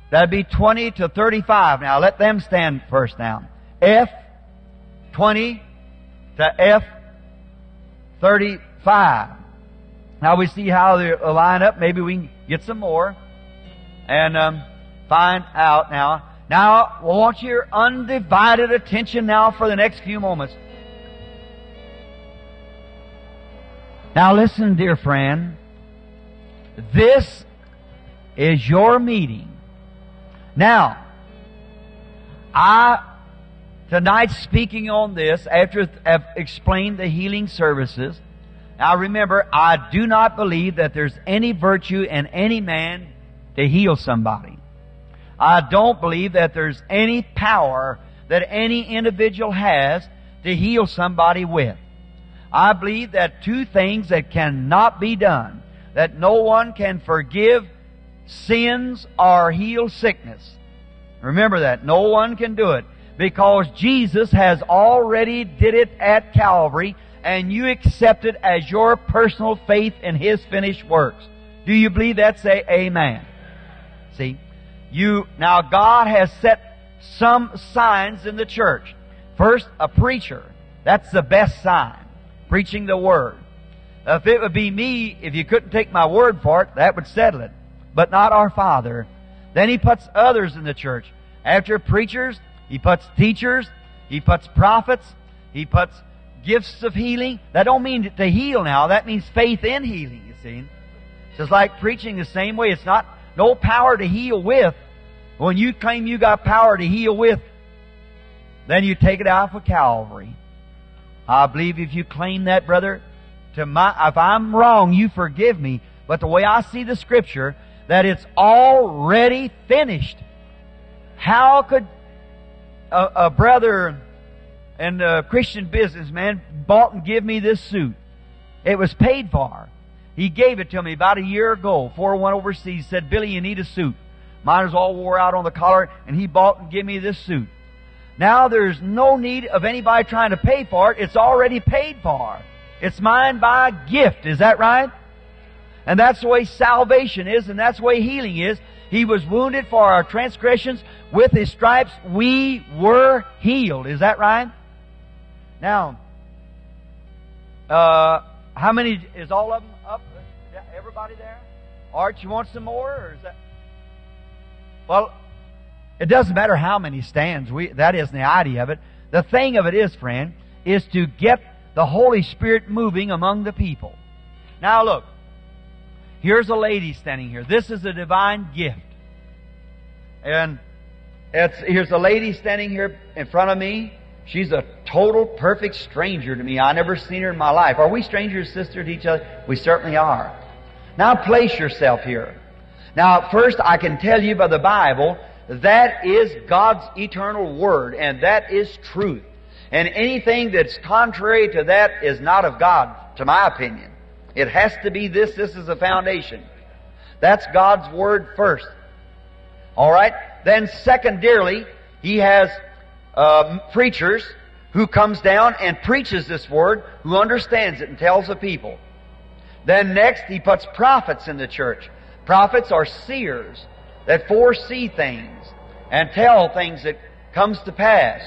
That'd be 20 to 35 now. Let them stand first now. F20 to F35. Now we see how they line up. Maybe we can get some more and find out now. Now, we'll want your undivided attention now for the next few moments. Now listen, dear friend. This is your meeting. Now, I, tonight speaking on this, after I've explained the healing services, now remember, I do not believe that there's any virtue in any man to heal somebody. I don't believe that there's any power that any individual has to heal somebody with. I believe that two things that cannot be done, that no one can forgive sins or heal sickness. Remember that. No one can do it because Jesus has already did it at Calvary, and you accept it as your personal faith in His finished works. Do you believe that? Say amen. See? Now God has set some signs in the church. First, a preacher. That's the best sign. Preaching the Word. If it would be me, if you couldn't take my word for it, that would settle it. But not our Father. Then He puts others in the church. After preachers, He puts teachers. He puts prophets. He puts gifts of healing. That don't mean to heal now. That means faith in healing, you see. It's just like preaching the same way. It's not no power to heal with. When you claim you got power to heal with, then you take it out of Calvary. I believe if you claim that, brother, if I'm wrong, you forgive me. But the way I see the Scripture, that it's already finished. How could a brother and a Christian businessman bought and give me this suit? It was paid for. He gave it to me about a year ago before I went overseas. Said, Billy, you need a suit. Mine was all wore out on the collar, and he bought and gave me this suit. Now there's no need of anybody trying to pay for it. It's already paid for. It's mine by gift. Is that right? And that's the way salvation is, and that's the way healing is. He was wounded for our transgressions. With His stripes we were healed. Is that right? Now, how many, is all of them up? Everybody there? Art, you want some more? Or is that? Well, it doesn't matter how many stands. That isn't the idea of it. The thing of it is, friend, is to get the Holy Spirit moving among the people. Now look. Here's a lady standing here. This is a divine gift. And here's a lady standing here in front of me. She's a total, perfect stranger to me. I've never seen her in my life. Are we strangers, sister, to each other? We certainly are. Now place yourself here. Now, first, I can tell you by the Bible, that is God's eternal Word, and that is truth. And anything that's contrary to that is not of God, to my opinion. It has to be this. This is the foundation. That's God's Word first. All right? Then secondarily, He has preachers who comes down and preaches this Word, who understands it and tells the people. Then next, He puts prophets in the church. Prophets are seers that foresee things and tell things that comes to pass.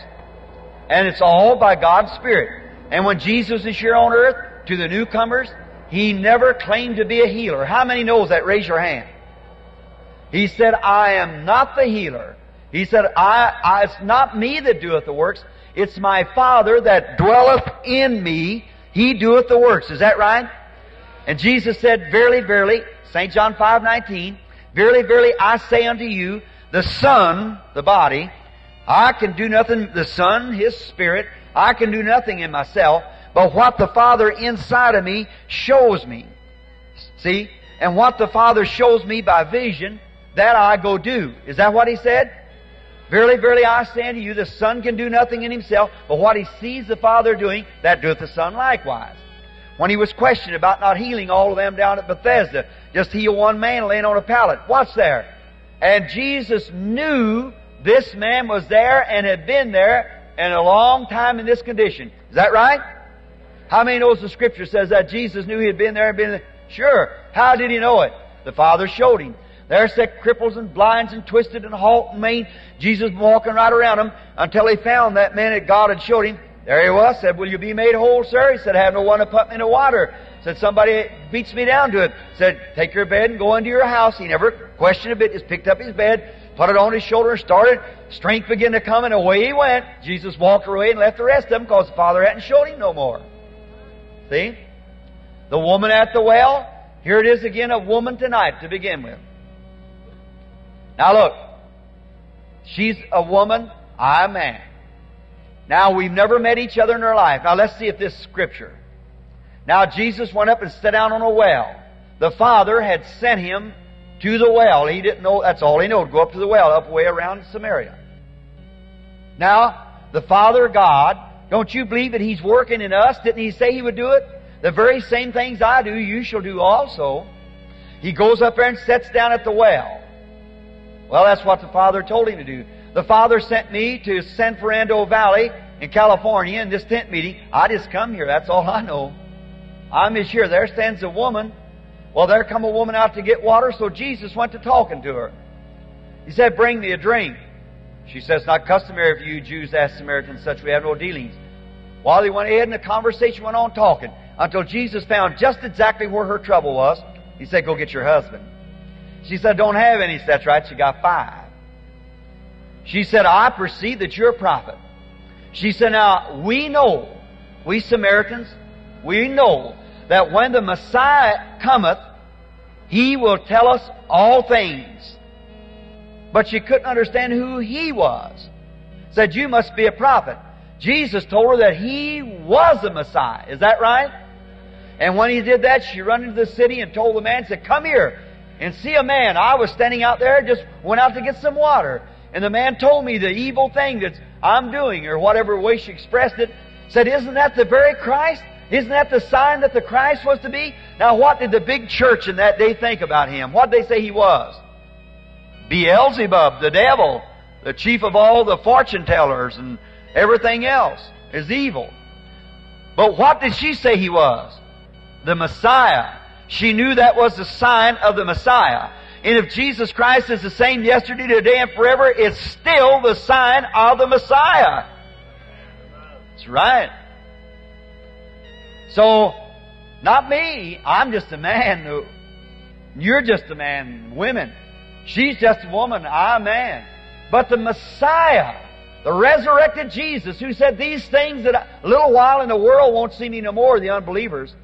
And it's all by God's Spirit. And when Jesus is here on earth, to the newcomers, He never claimed to be a healer. How many knows that? Raise your hand. He said, I am not the healer. He said, it's not me that doeth the works. It's my Father that dwelleth in me. He doeth the works. Is that right? And Jesus said, Verily, verily, St. John 5:19, Verily, verily, I say unto you, the Son, the body, I can do nothing, the Son, His Spirit, I can do nothing in myself, but what the Father inside of me shows me. See? And what the Father shows me by vision, that I go do. Is that what He said? Verily, verily, I say unto you, the Son can do nothing in himself, but what He sees the Father doing, that doeth the Son likewise. When He was questioned about not healing all of them down at Bethesda, just heal one man laying on a pallet. What's there? And Jesus knew this man was there and had been there in a long time in this condition. Is that right? How many knows the Scripture says that Jesus knew He had been there and been there? Sure. How did He know it? The Father showed Him. There sat cripples and blinds and twisted and halt and maimed. Jesus walking right around them until He found that man that God had showed Him. There he was. Said, Will you be made whole, sir? He said, I have no one to put me in the water. Said, Somebody beats me down to it. Said, Take your bed and go into your house. He never questioned a bit. Just picked up his bed, put it on his shoulder and started. Strength began to come and away he went. Jesus walked away and left the rest of them because the Father hadn't showed Him no more. See? The woman at the well. Here it is again, a woman tonight to begin with. Now look. She's a woman, I'm a man. Now we've never met each other in our life. Now let's see if this Scripture. Now Jesus went up and sat down on a well. The Father had sent Him to the well. He didn't know, that's all He knew. Go up to the well, up way around Samaria. Now, the Father God, don't you believe that He's working in us? Didn't He say He would do it? The very same things I do, you shall do also. He goes up there and sits down at the well. Well, that's what the Father told him to do. The Father sent me to San Fernando Valley in California in this tent meeting. I just come here. That's all I know. I'm just here. There stands a woman. Well, there come a woman out to get water, so Jesus went to talking to her. He said, "Bring me a drink." She says, "Not customary for you Jews to ask Samaritans such. We have no dealings." Well, they went ahead and the conversation went on talking until Jesus found just exactly where her trouble was. He said, "Go get your husband." She said, "Don't have any." That's right. She got 5. She said, "I perceive that you're a prophet." She said, "Now, we know, we Samaritans, we know that when the Messiah cometh, He will tell us all things." But she couldn't understand who He was. Said, "You must be a prophet." Jesus told her that He was the Messiah. Is that right? And when He did that, she ran into the city and told the man, said, "Come here and see a man. I was standing out there, just went out to get some water. And the man told me the evil thing that I'm doing," or whatever way she expressed it. Said, "Isn't that the very Christ? Isn't that the sign that the Christ was to be?" Now, what did the big church in that day think about Him? What did they say He was? Beelzebub, the devil, the chief of all the fortune tellers and everything else is evil. But what did she say He was? The Messiah. She knew that was the sign of the Messiah. And if Jesus Christ is the same yesterday, today, and forever, it's still the sign of the Messiah. That's right. So, not me. I'm just a man. You're just a man. Women. She's just a woman. I'm a man. But the Messiah, the resurrected Jesus, who said these things that a little while in the world won't see me no more, the unbelievers,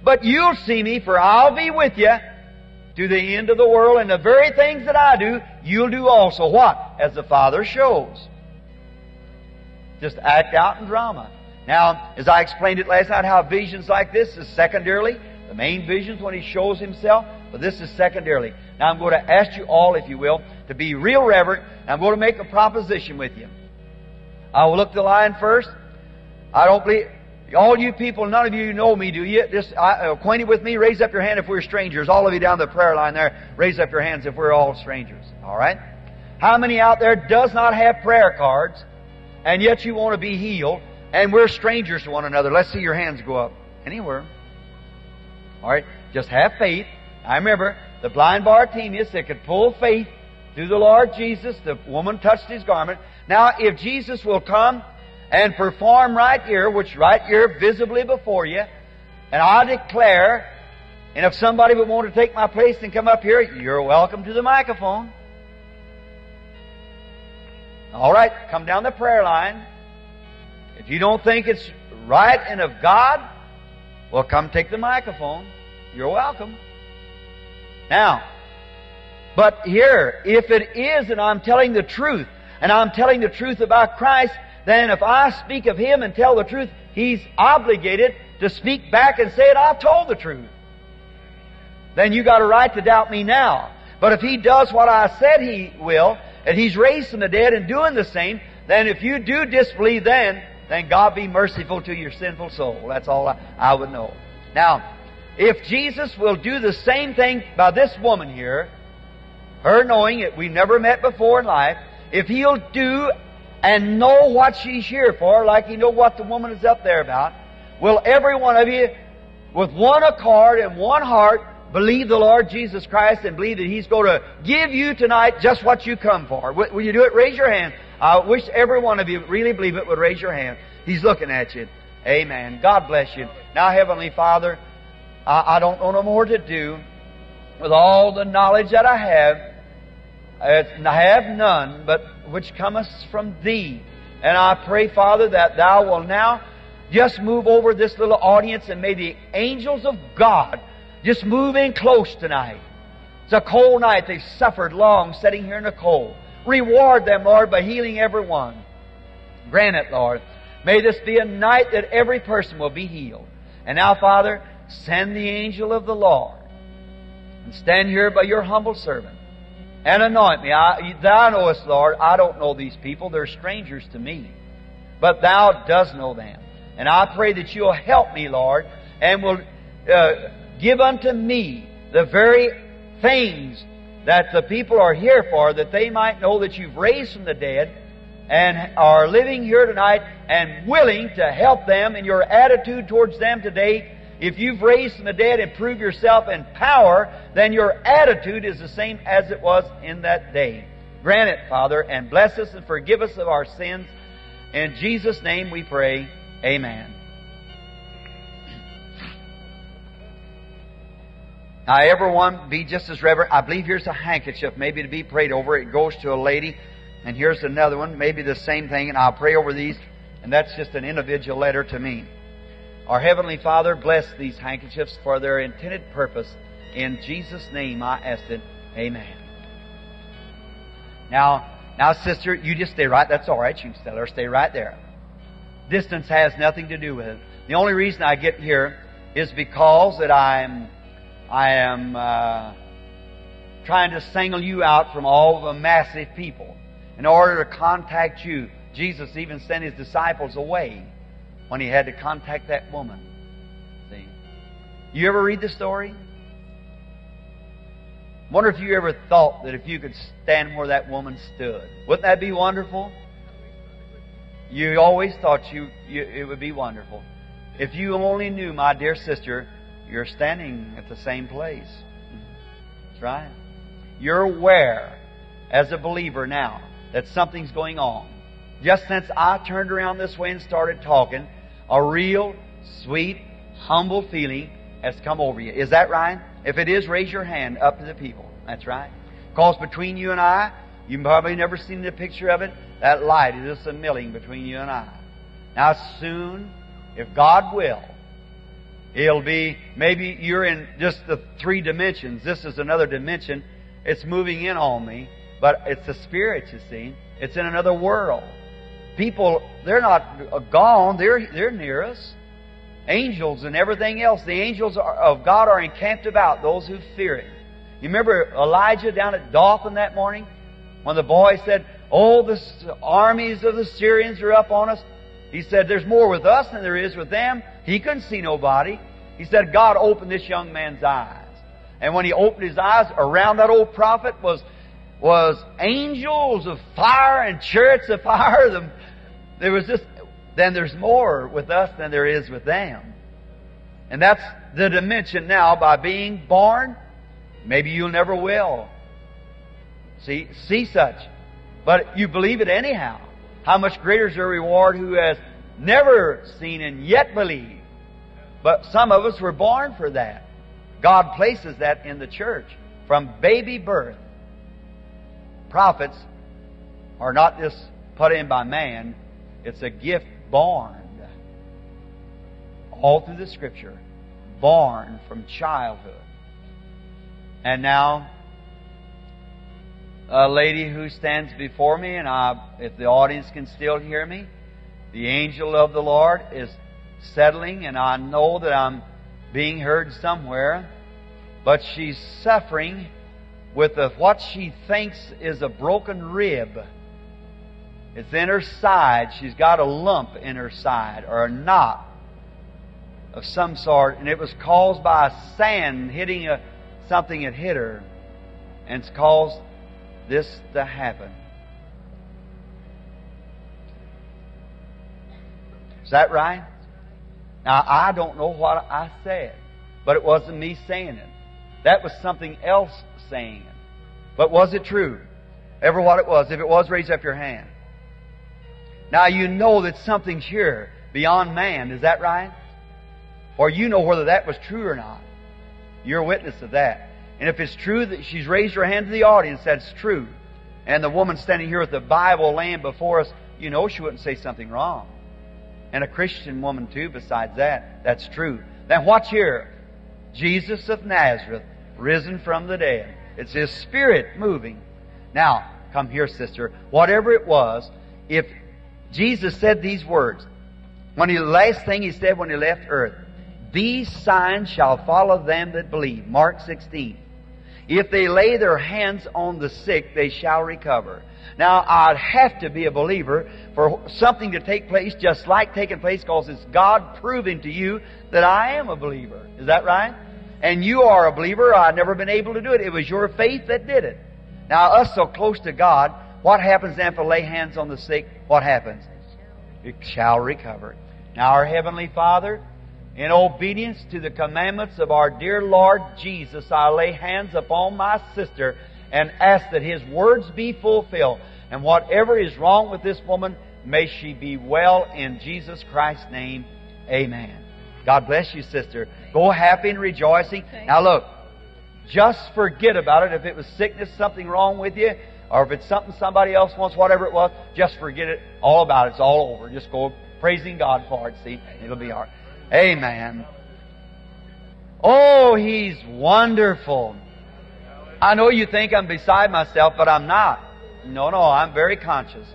but you'll see me, for I'll be with you to the end of the world, and the very things that I do, you'll do also. What? As the Father shows. Just act out in drama. Now, as I explained it last night, how visions like this is secondarily. The main vision's when He shows Himself, but this is secondarily. Now, I'm going to ask you all, if you will, to be real reverent, and I'm going to make a proposition with you. I will look the lion first. I don't believe... All you people, none of you know me, do you? Just acquainted with me? Raise up your hand if we're strangers. All of you down the prayer line there, raise up your hands if we're all strangers. All right? How many out there does not have prayer cards, and yet you want to be healed, and we're strangers to one another? Let's see your hands go up. Anywhere. All right? Just have faith. I remember the blind Bartimaeus that could pull faith through the Lord Jesus. The woman touched His garment. Now, if Jesus will come and perform right here, which right here visibly before you, and I declare, and if somebody would want to take my place and come up here, you're welcome to the microphone. All right, come down the prayer line. If you don't think it's right and of God, well, come take the microphone. You're welcome. Now, but here, if it is, and I'm telling the truth, and I'm telling the truth about Christ, then if I speak of Him and tell the truth, He's obligated to speak back and say it, "I told the truth." Then you got a right to doubt me now. But if He does what I said He will, and He's raised from the dead and doing the same, then if you do disbelieve then God be merciful to your sinful soul. That's all I would know. Now, if Jesus will do the same thing by this woman here, her knowing that we've never met before in life, if He'll do and know what she's here for, like you know what the woman is up there about, will every one of you, with one accord and one heart, believe the Lord Jesus Christ and believe that He's going to give you tonight just what you come for? Will you do it? Raise your hand. I wish every one of you really believe it would raise your hand. He's looking at you. Amen. God bless you. Now, Heavenly Father, I don't know no more to do with all the knowledge that I have. I have none, but which cometh from Thee. And I pray, Father, that Thou will now just move over this little audience, and may the angels of God just move in close tonight. It's a cold night. They've suffered long sitting here in the cold. Reward them, Lord, by healing everyone. Grant it, Lord. May this be a night that every person will be healed. And now, Father, send the angel of the Lord and stand here by Your humble servant. And anoint me. Thou knowest, Lord, I don't know these people. They're strangers to me. But Thou dost know them. And I pray that You'll help me, Lord, and will give unto me the very things that the people are here for, that they might know that you've raised from the dead and are living here tonight and willing to help them in your attitude towards them today. If you've raised from the dead and proved yourself in power, then your attitude is the same as it was in that day. Grant it, Father, and bless us and forgive us of our sins. In Jesus' name we pray. Amen. Now, everyone be just as reverent. I believe here's a handkerchief maybe to be prayed over. It goes to a lady. And here's another one, maybe the same thing, and I'll pray over these. And that's just an individual letter to me. Our Heavenly Father, bless these handkerchiefs for their intended purpose. In Jesus' name I ask it. Amen. Now, sister, you just stay right. That's all right. You can still stay right there. Distance has nothing to do with it. The only reason I get here is because that I am trying to single you out from all the massive people in order to contact you. Jesus even sent His disciples away when He had to contact that woman. See? You ever read the story? Wonder if you ever thought that if you could stand where that woman stood. Wouldn't that be wonderful? You always thought it would be wonderful. If you only knew, my dear sister, you're standing at the same place. That's right. You're aware, as a believer now, that something's going on. Just since I turned around this way and started talking, a real, sweet, humble feeling has come over you. Is that right? If it is, raise your hand up to the people. That's right. Because between you and I, you've probably never seen the picture of it, that light is just a milling between you and I. Now soon, if God will, it'll be, maybe you're in just the three dimensions. This is another dimension. It's moving in on me, but it's the Spirit, you see. It's in another world. People, they're not gone. They're near us. Angels and everything else, the angels of God are encamped about those who fear Him. You remember Elijah down at Dothan that morning when the boy said, "Oh, the armies of the Syrians are up on us." He said, "There's more with us than there is with them." He couldn't see nobody. He said, God opened this young man's eyes. And when He opened his eyes, around that old prophet was angels of fire and chariots of fire. There was just, then there's more with us than there is with them. And that's the dimension now by being born. Maybe you never will see such. But you believe it anyhow. How much greater is your reward who has never seen and yet believed? But some of us were born for that. God places that in the church from baby birth. Prophets are not just put in by man. It's a gift born all through the Scripture. Born from childhood. And now, a lady who stands before me, and if the audience can still hear me, the angel of the Lord is settling, and I know that I'm being heard somewhere, but she's suffering with what she thinks is a broken rib. It's in her side. She's got a lump in her side, or a knot of some sort, and it was caused by sand hitting something that hit her, and it's caused this to happen. Is that right? Now, I don't know what I said, but it wasn't me saying it. That was something else saying it. But was it true? Ever what it was. If it was, raise up your hand. Now, you know that something's here beyond man. Is that right? Or you know whether that was true or not. You're a witness of that. And if it's true that she's raised her hand to the audience, that's true. And the woman standing here with the Bible laying before us, you know she wouldn't say something wrong. And a Christian woman too, besides that, that's true. Now watch here. Jesus of Nazareth, risen from the dead. It's His Spirit moving. Now, come here, sister. Whatever it was, if Jesus said these words, last thing He said when He left earth, "These signs shall follow them that believe." Mark 16. If they lay their hands on the sick, they shall recover. Now, I'd have to be a believer for something to take place just like taking place because it's God proving to you that I am a believer. Is that right? and you are a believer. I've never been able to do it. It was your faith that did it. Now, us so close to God, what happens then if I lay hands on the sick? What happens? It shall recover. Now, our Heavenly Father, in obedience to the commandments of our dear Lord Jesus, I lay hands upon my sister and ask that His words be fulfilled. And whatever is wrong with this woman, may she be well in Jesus Christ's name. Amen. God bless you, sister. Go happy and rejoicing. Now look, just forget about it. If it was sickness, something wrong with you, or if it's something somebody else wants, whatever it was, just forget it all about it. It's all over. Just go praising God for it. See, it'll be all right. Amen. Oh, He's wonderful. I know you think I'm beside myself, but I'm not. No, I'm very conscious.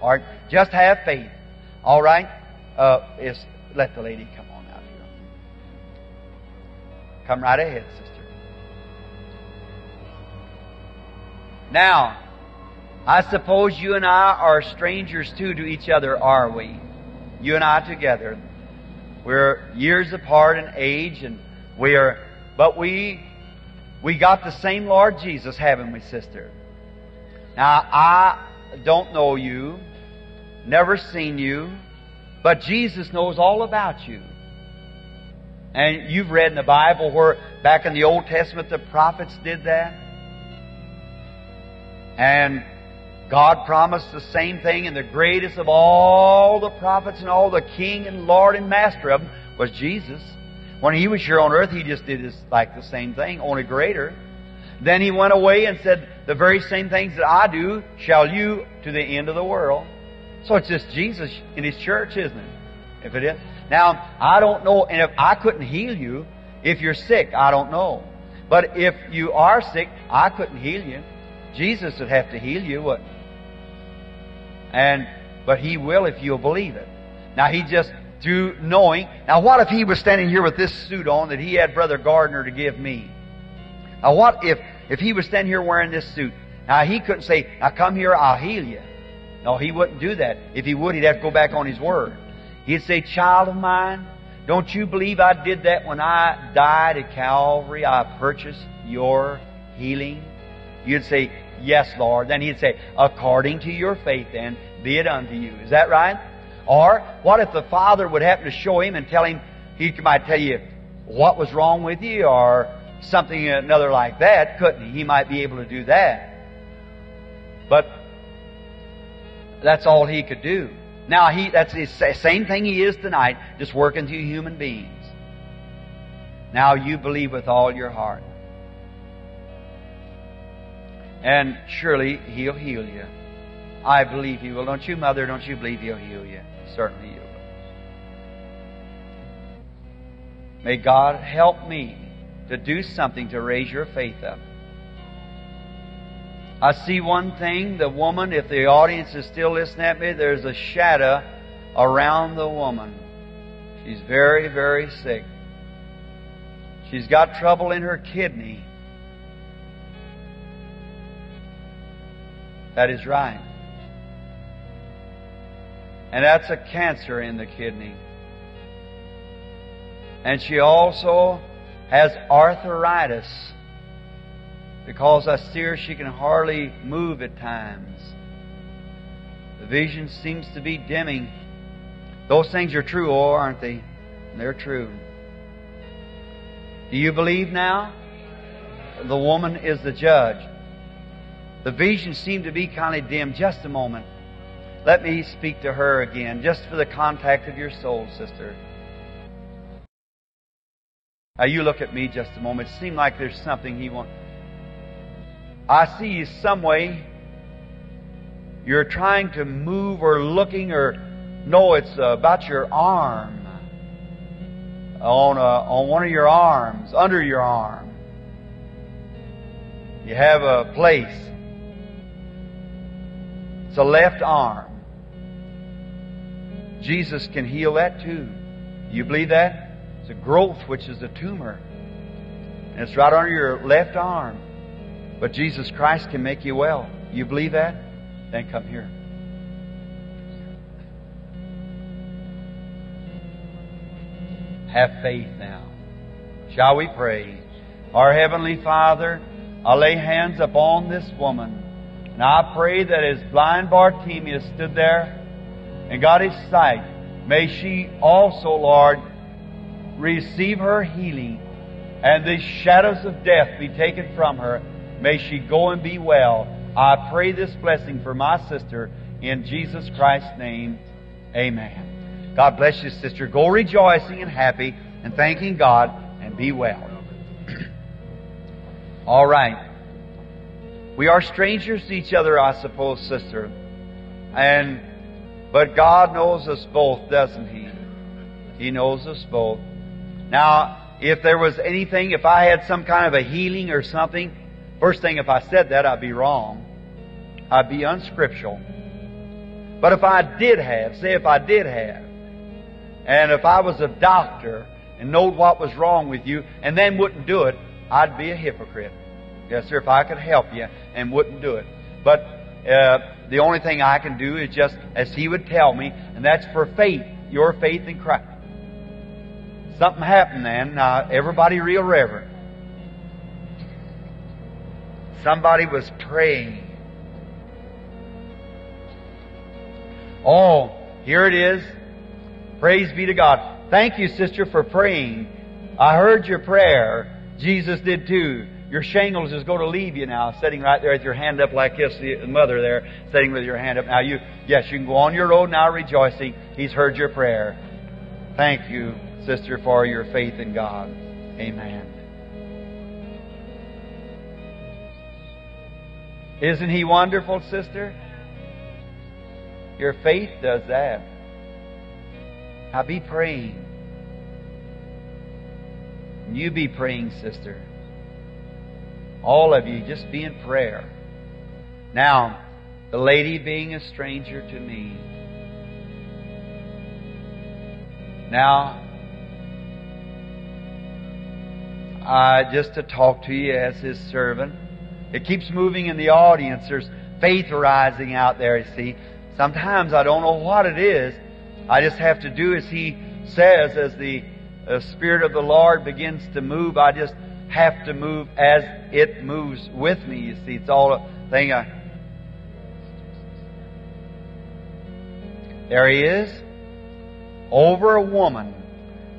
All right, just have faith. All right? Let the lady come on out here. Come right ahead, sister. Now, I suppose you and I are strangers too to each other, are we? You and I together. We're years apart in age, and we got the same Lord Jesus, haven't we, sister? Now, I don't know you, never seen you, but Jesus knows all about you. And you've read in the Bible where back in the Old Testament the prophets did that. And God promised the same thing, and the greatest of all the prophets and all the King and Lord and Master of them was Jesus. When He was here on earth, He just did the same thing, only greater. Then He went away and said, the very same things that I do shall you to the end of the world. So it's just Jesus in His church, isn't it? If it is. Now, I don't know, and if I couldn't heal you if you're sick, I don't know. But if you are sick, I couldn't heal you. Jesus would have to heal you, wouldn't He? But He will if you'll believe it. Now, He just, through knowing... Now, what if He was standing here with this suit on that He had Brother Gardner to give me? Now, what if He was standing here wearing this suit? Now, He couldn't say, now come here, I'll heal you. No, He wouldn't do that. If He would, He'd have to go back on His Word. He'd say, child of mine, don't you believe I did that when I died at Calvary? I purchased your healing. You'd say, yes, Lord. Then He'd say, according to your faith, then, be it unto you. Is that right? Or, what if the Father would happen to show Him and tell Him, He might tell you what was wrong with you, or something or another like that, couldn't He? He might be able to do that. But that's all He could do. Now, that's the same thing He is tonight, just working through human beings. Now, you believe with all your heart. And surely He'll heal you. I believe He will. Don't you, Mother? Don't you believe He'll heal you? Certainly He will. May God help me to do something to raise your faith up. I see one thing, the woman, if the audience is still listening at me, there's a shadow around the woman. She's very, very sick. She's got trouble in her kidney. That is right. And that's a cancer in the kidney. And she also has arthritis, because I see her, she can hardly move at times. The vision seems to be dimming. Those things are true, aren't they? They're true. Do you believe now? The woman is the judge. The vision seemed to be kind of dim. Just a moment. Let me speak to her again, just for the contact of your soul, sister. Now, you look at me just a moment. It seemed like there's something He wants. I see you some way. You're trying to move or looking or... No, it's about your arm. On one of your arms. Under your arm. You have a place. It's a left arm. Jesus can heal that too. You believe that? It's a growth, which is a tumor. And it's right under your left arm. But Jesus Christ can make you well. You believe that? Then come here. Have faith now. Shall we pray? Our Heavenly Father, I lay hands upon this woman. And I pray that as blind Bartimaeus stood there and got his sight, may she also, Lord, receive her healing, and the shadows of death be taken from her. May she go and be well. I pray this blessing for my sister in Jesus Christ's name. Amen. God bless you, sister. Go rejoicing and happy and thanking God, and be well. All right. We are strangers to each other, I suppose, sister. But God knows us both, doesn't He? He knows us both. Now, if there was anything, if I had some kind of a healing or something, first thing, if I said that, I'd be wrong. I'd be unscriptural. But if I did have, and if I was a doctor and knowed what was wrong with you and then wouldn't do it, I'd be a hypocrite. Yes, sir, if I could help you and wouldn't do it. But the only thing I can do is just as He would tell me, and that's for faith, your faith in Christ. Something happened then. Now, everybody real reverent. Somebody was praying. Oh, here it is. Praise be to God. Thank you, sister, for praying. I heard your prayer. Jesus did too. Your shingles is going to leave you now, sitting right there with your hand up like this, the mother there, sitting with your hand up. Now you, yes, you can go on your road now rejoicing. He's heard your prayer. Thank you, sister, for your faith in God. Amen. Isn't He wonderful, sister? Your faith does that. Now be praying. And you be praying, sister. All of you, just be in prayer. Now, the lady being a stranger to me. Now, just to talk to you as His servant. It keeps moving in the audience. There's faith arising out there, you see. Sometimes I don't know what it is. I just have to do as He says. As the Spirit of the Lord begins to move, I just have to move as it moves with me. You see, it's all a thing. There He is, over a woman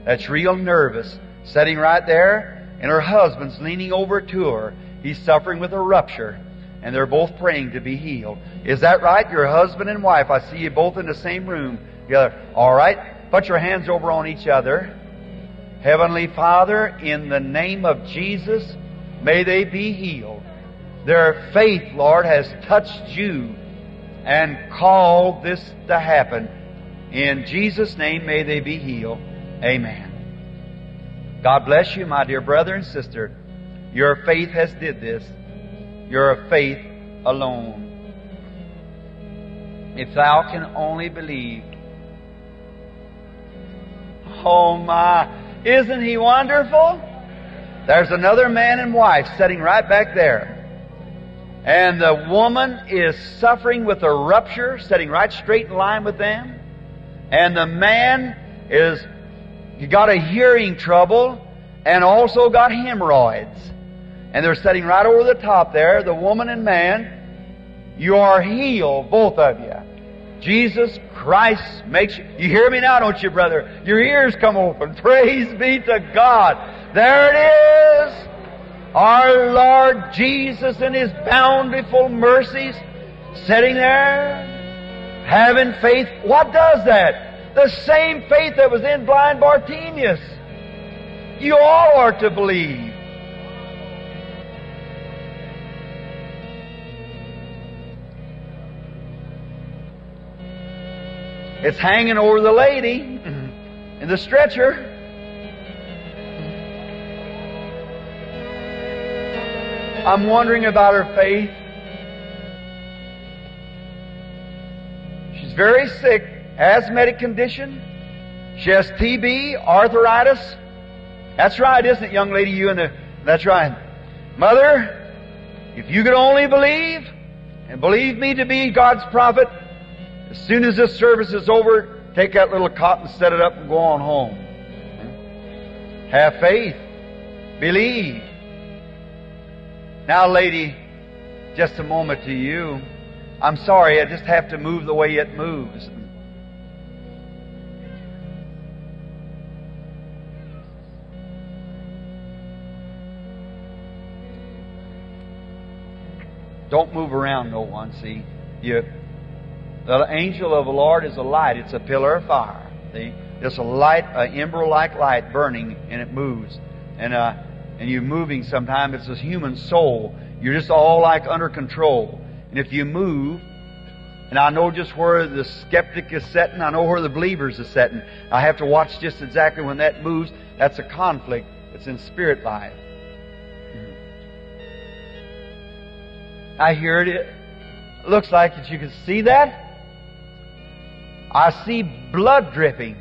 that's real nervous, sitting right there, and her husband's leaning over to her. He's suffering with a rupture, and they're both praying to be healed. Is that right? Your husband and wife. I see you both in the same room together. All right. Put your hands over on each other. Heavenly Father, in the name of Jesus, may they be healed. Their faith, Lord, has touched you and called this to happen. In Jesus' name, may they be healed. Amen. God bless you, my dear brother and sister. Your faith has did this. Your faith alone. If thou can only believe. Oh my. Isn't He wonderful? There's another man and wife sitting right back there. And the woman is suffering with a rupture, sitting right straight in line with them. And the man is, he got a hearing trouble and also got hemorrhoids. And they're sitting right over the top there, the woman and man. You are healed, both of you. Jesus Christ makes you... You hear me now, don't you, brother? Your ears come open. Praise be to God. There it is. Our Lord Jesus in His bountiful mercies, sitting there, having faith. What does that? The same faith that was in blind Bartimaeus. You all are to believe. It's hanging over the lady in the stretcher. I'm wondering about her faith. She's very sick, asthmatic condition. She has TB, arthritis. That's right, isn't it, young lady? That's right. Mother, if you could only believe, and believe me to be God's prophet, as soon as this service is over, take that little cot and set it up and go on home. Have faith. Believe. Now, lady, just a moment to you. I'm sorry, I just have to move the way it moves. Don't move around, no one, see. The angel of the Lord is a light. It's a pillar of fire. See? There's a light, an ember-like light burning, and it moves. And you're moving sometimes. It's this human soul. You're just all like under control. And if you move, and I know just where the skeptic is setting, I know where the believers is setting. I have to watch just exactly when that moves. That's a conflict. It's in spirit life. I hear it. It looks like that. You can see that. I see blood dripping.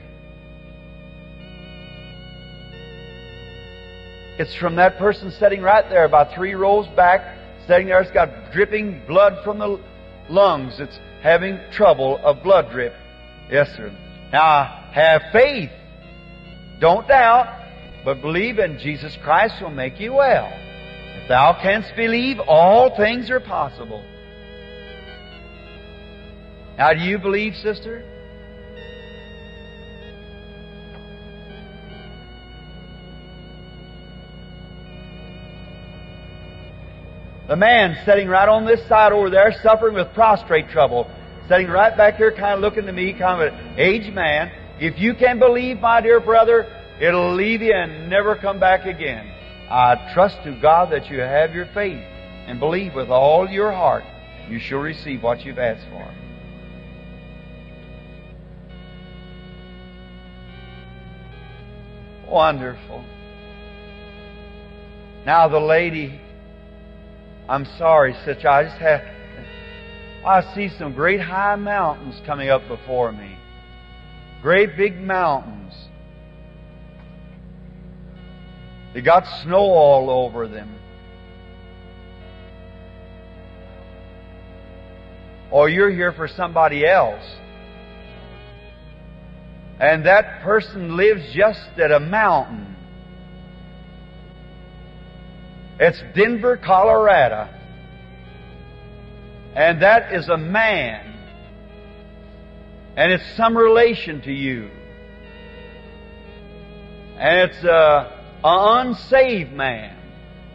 It's from that person sitting right there, about 3 rows back, sitting there. It's got dripping blood from the lungs. It's having trouble of blood drip. Yes, sir. Now, have faith. Don't doubt, but believe, and Jesus Christ will make you well. If thou canst believe, all things are possible. Now, do you believe, sister? The man sitting right on this side over there, suffering with prostrate trouble, sitting right back here, kind of looking to me, kind of an aged man. If you can believe, my dear brother, it'll leave you and never come back again. I trust to God that you have your faith and believe with all your heart. You shall receive what you've asked for. Wonderful. Now the lady, I'm sorry, sister, I see some great high mountains coming up before me. Great big mountains. They got snow all over them. Or you're here for somebody else. And that person lives just at a mountain. It's Denver, Colorado. And that is a man. And it's some relation to you. And it's an unsaved man.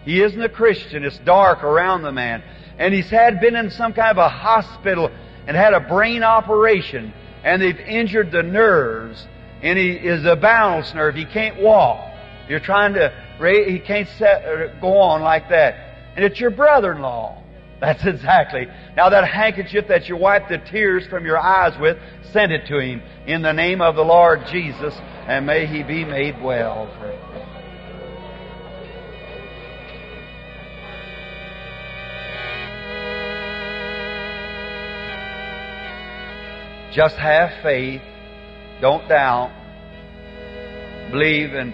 He isn't a Christian. It's dark around the man. And he's been in some kind of a hospital and had a brain operation. And they've injured the nerves. And he is a balance nerve. He can't walk. You're trying to... He can't go on like that. And it's your brother-in-law. That's exactly. Now that handkerchief that you wiped the tears from your eyes with, send it to him in the name of the Lord Jesus, and may he be made well. Just have faith. Don't doubt. Believe, and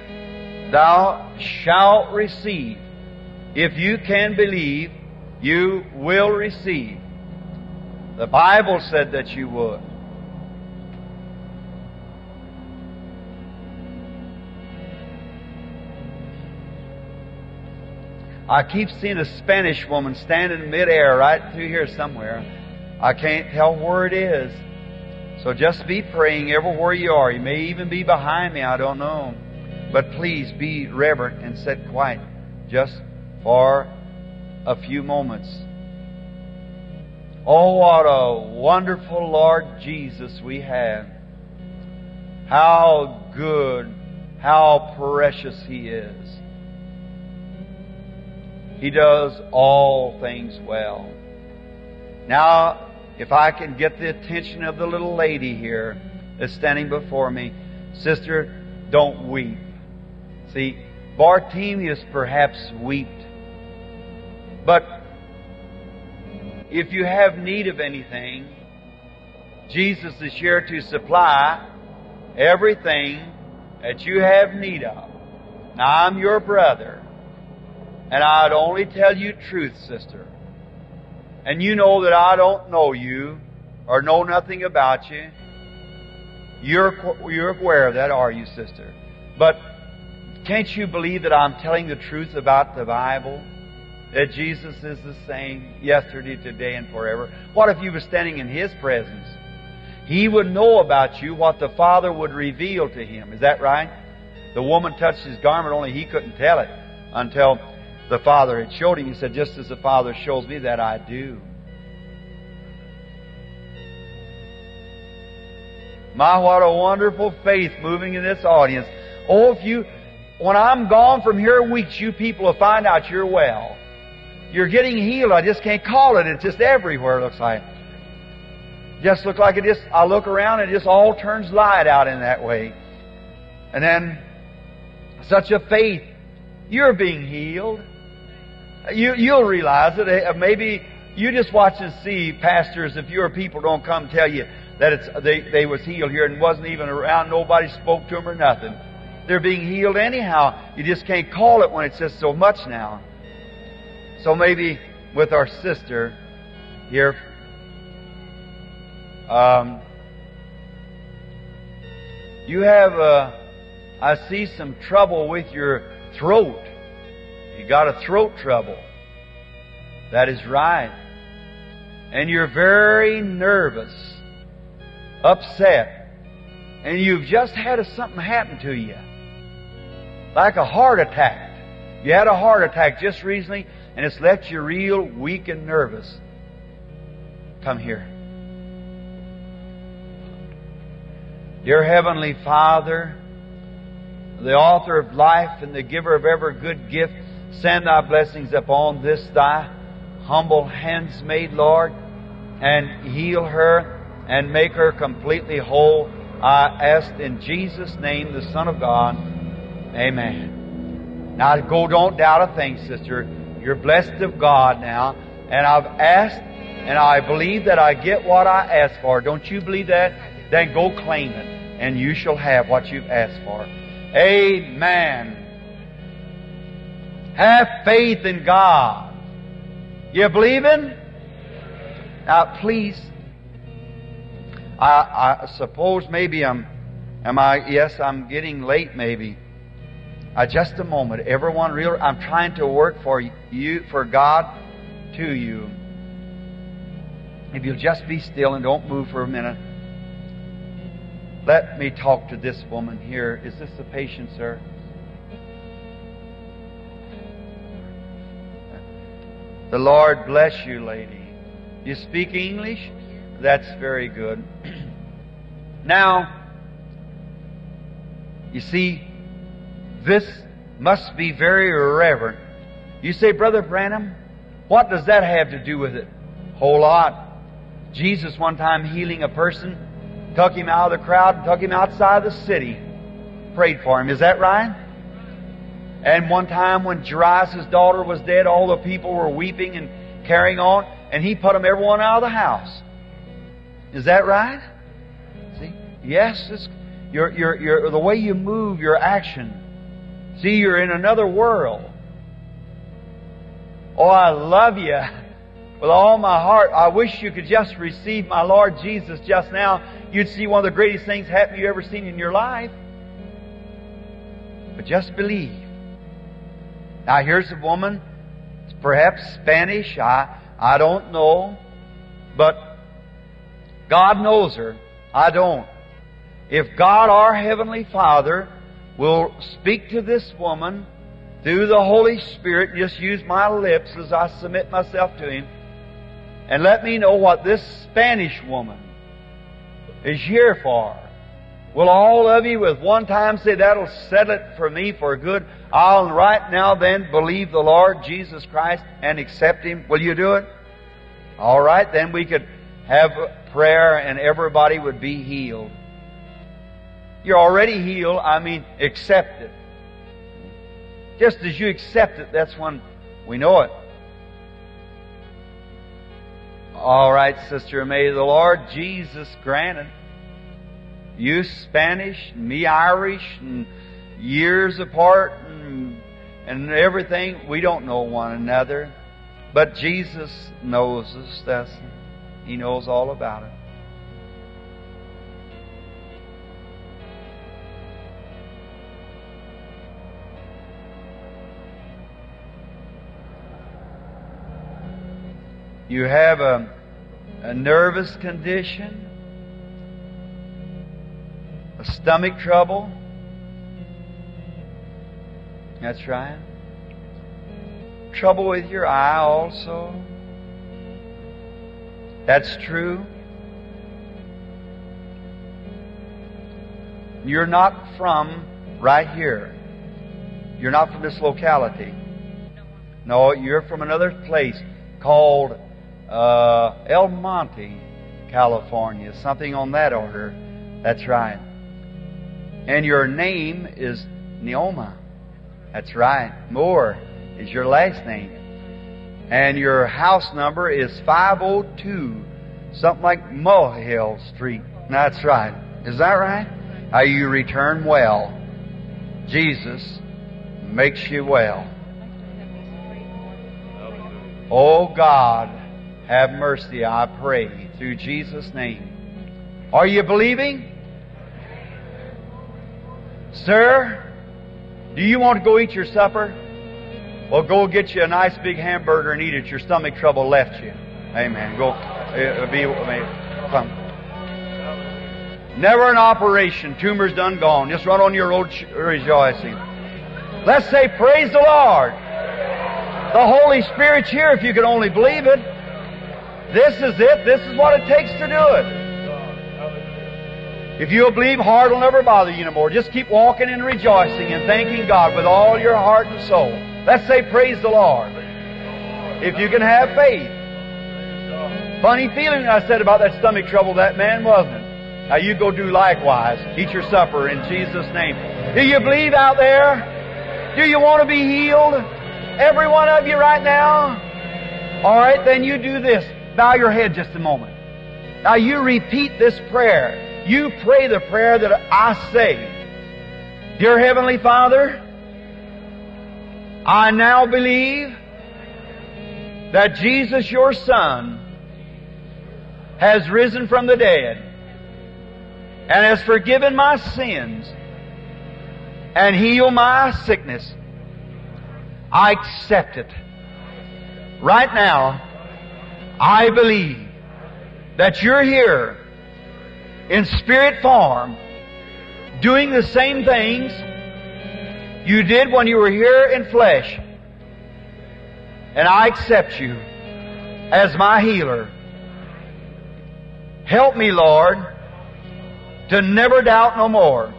thou shalt receive. If you can believe, you will receive. The Bible said that you would. I keep seeing a Spanish woman standing in midair right through here somewhere. I can't tell where it is. So just be praying everywhere you are. You may even be behind me, I don't know. But please be reverent and sit quiet just for a few moments. Oh, what a wonderful Lord Jesus we have. How good, how precious He is. He does all things well. Now, if I can get the attention of the little lady here that's standing before me, sister, don't weep. See, Bartimaeus perhaps wept. But if you have need of anything, Jesus is here to supply everything that you have need of. Now, I'm your brother, and I'd only tell you truth, sister. And you know that I don't know you or know nothing about you. You're aware of that, are you, sister? But can't you believe that I'm telling the truth about the Bible? that Jesus is the same yesterday, today, and forever. What if you were standing in His presence? He would know about you what the Father would reveal to Him. Is that right? The woman touched His garment, only He couldn't tell it until the Father had showed Him. He said, just as the Father shows me, that I do. My, what a wonderful faith moving in this audience. Oh, if you, when I'm gone from here weeks, you people will find out you're well. You're getting healed. I just can't call it. It's just everywhere, it looks like. Just look like it just, I look around and it just all turns light out in that way. And then, such a faith. You're being healed. You'll realize it. Maybe you just watch and see, pastors, if your people don't come tell you that they was healed here and wasn't even around, nobody spoke to them or nothing. They're being healed anyhow. You just can't call it when it's just so much now. So maybe with our sister here, you have I see some trouble with your throat. You got a throat trouble. That is right. And you're very nervous, upset, and you've just had something happen to you, like a heart attack. You had a heart attack just recently, and it's left you real weak and nervous. Come here. Dear Heavenly Father, the author of life and the giver of every good gift, send Thy blessings upon this Thy humble handmaid, Lord, and heal her and make her completely whole. I ask in Jesus' name, the Son of God. Amen. Now go, don't doubt a thing, sister. You're blessed of God now. And I've asked, and I believe that I get what I asked for. Don't you believe that? Then go claim it, and you shall have what you've asked for. Amen. Have faith in God. You believe Him? Now, please, I suppose maybe I'm getting late maybe. Just a moment. Everyone, I'm trying to work for God to you. If you'll just be still and don't move for a minute. Let me talk to this woman here. Is this the patient, sir? The Lord bless you, lady. You speak English? That's very good. Now, you see, this must be very reverent. You say, Brother Branham, what does that have to do with it? Whole lot. Jesus one time healing a person, took him out of the crowd, took him outside the city, prayed for him. Is that right? And one time when Jairus' daughter was dead, all the people were weeping and carrying on, and he put them everyone out of the house. Is that right? See, yes, it's your the way you move, your action. See, you're in another world. Oh, I love you with all my heart. I wish you could just receive my Lord Jesus just now. You'd see one of the greatest things happen you ever seen in your life. But just believe. Now, here's a woman, perhaps Spanish. I don't know, but God knows her. I don't. If God, our Heavenly Father, will speak to this woman through the Holy Spirit, just use my lips as I submit myself to Him, and let me know what this Spanish woman is here for. Will all of you with one time say, that'll settle it for me for good? I'll right now then believe the Lord Jesus Christ and accept Him. Will you do it? All right, then we could have prayer and everybody would be healed. You're already healed. I mean, accept it. Just as you accept it, that's when we know it. All right, sister, may the Lord Jesus grant it. You Spanish, me Irish, and years apart, and everything. We don't know one another. But Jesus knows us. That's it. He knows all about it. you have a nervous condition, a stomach trouble. That's right. Trouble with your eye also. That's true. You're not from right here. You're not from this locality. No, you're from another place called El Monte, California. Something on that order. That's right. And your name is Neoma. That's right. Moore is your last name. And your house number is 502, something like Mulhill Street. That's right. Is that right? How you return well. Jesus makes you well. Oh God, have mercy, I pray, through Jesus' name. Are you believing? Sir, do you want to go eat your supper? Well, go get you a nice big hamburger and eat it. Your stomach trouble left you. Amen. Go. Come. Never an operation. Tumor's done gone. Just run on your road rejoicing. Let's say, praise the Lord. The Holy Spirit's here if you could only believe it. This is it. This is what it takes to do it. If you'll believe, hard will never bother you no more. Just keep walking and rejoicing and thanking God with all your heart and soul. Let's say, praise the Lord. If you can have faith. Funny feeling I said about that stomach trouble that man, wasn't it? Now you go do likewise. Eat your supper in Jesus' name. Do you believe out there? Do you want to be healed? Every one of you right now? All right, then you do this. Bow your head just a moment. Now you repeat this prayer. You pray the prayer that I say. Dear Heavenly Father, I now believe that Jesus, your Son, has risen from the dead and has forgiven my sins and healed my sickness. I accept it. Right now, I believe that you're here in spirit form doing the same things you did when you were here in flesh. And I accept you as my healer. Help me, Lord, to never doubt no more.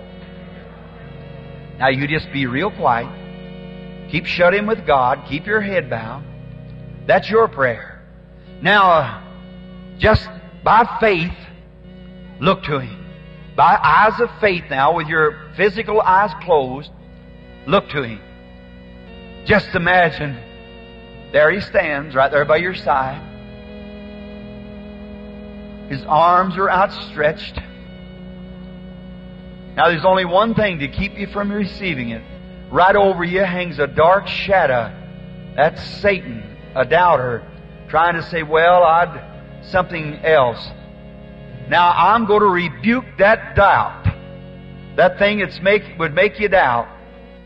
Now you just be real quiet. Keep shut in with God. Keep your head bowed. That's your prayer. Now, just by faith, look to Him. By eyes of faith now, with your physical eyes closed, look to Him. Just imagine, there He stands right there by your side. His arms are outstretched. Now there's only one thing to keep you from receiving it. Right over you hangs a dark shadow. That's Satan, a doubter, trying to say, well, I'd something else. Now I'm going to rebuke that doubt. That thing that would make you doubt.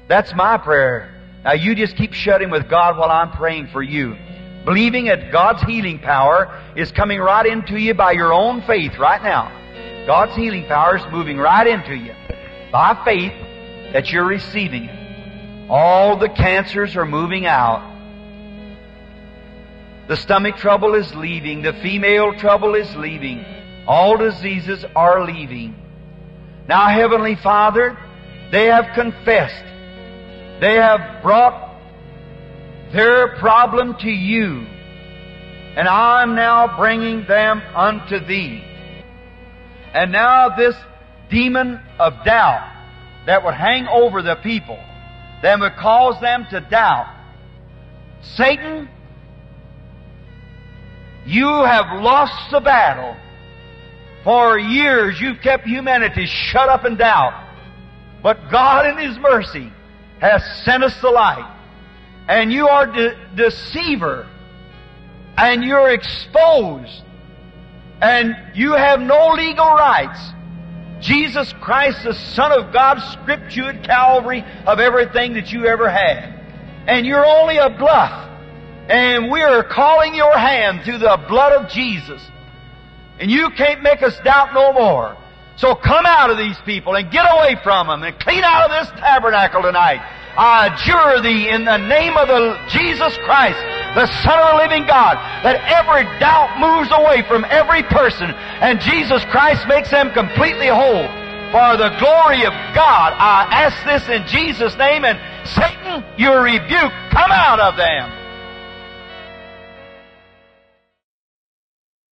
That's my prayer. Now you just keep shutting with God while I'm praying for you. Believing that God's healing power is coming right into you by your own faith right now. God's healing power is moving right into you by faith that you're receiving it. All the cancers are moving out. The stomach trouble is leaving. The female trouble is leaving. All diseases are leaving. Now, Heavenly Father, they have confessed. They have brought their problem to you. And I'm now bringing them unto Thee. And now this demon of doubt that would hang over the people, that would cause them to doubt. Satan, you have lost the battle. For years you've kept humanity shut up in doubt. But God in His mercy has sent us the light. And you are deceiver. And you're exposed. And you have no legal rights. Jesus Christ, the Son of God, stripped you at Calvary of everything that you ever had. And you're only a bluff. And we are calling your hand through the blood of Jesus. And you can't make us doubt no more. So come out of these people and get away from them and clean out of this tabernacle tonight. I adjure thee in the name of the Jesus Christ, the Son of the living God, that every doubt moves away from every person, and Jesus Christ makes them completely whole. For the glory of God, I ask this in Jesus' name, and Satan, you're rebuked. Come out of them.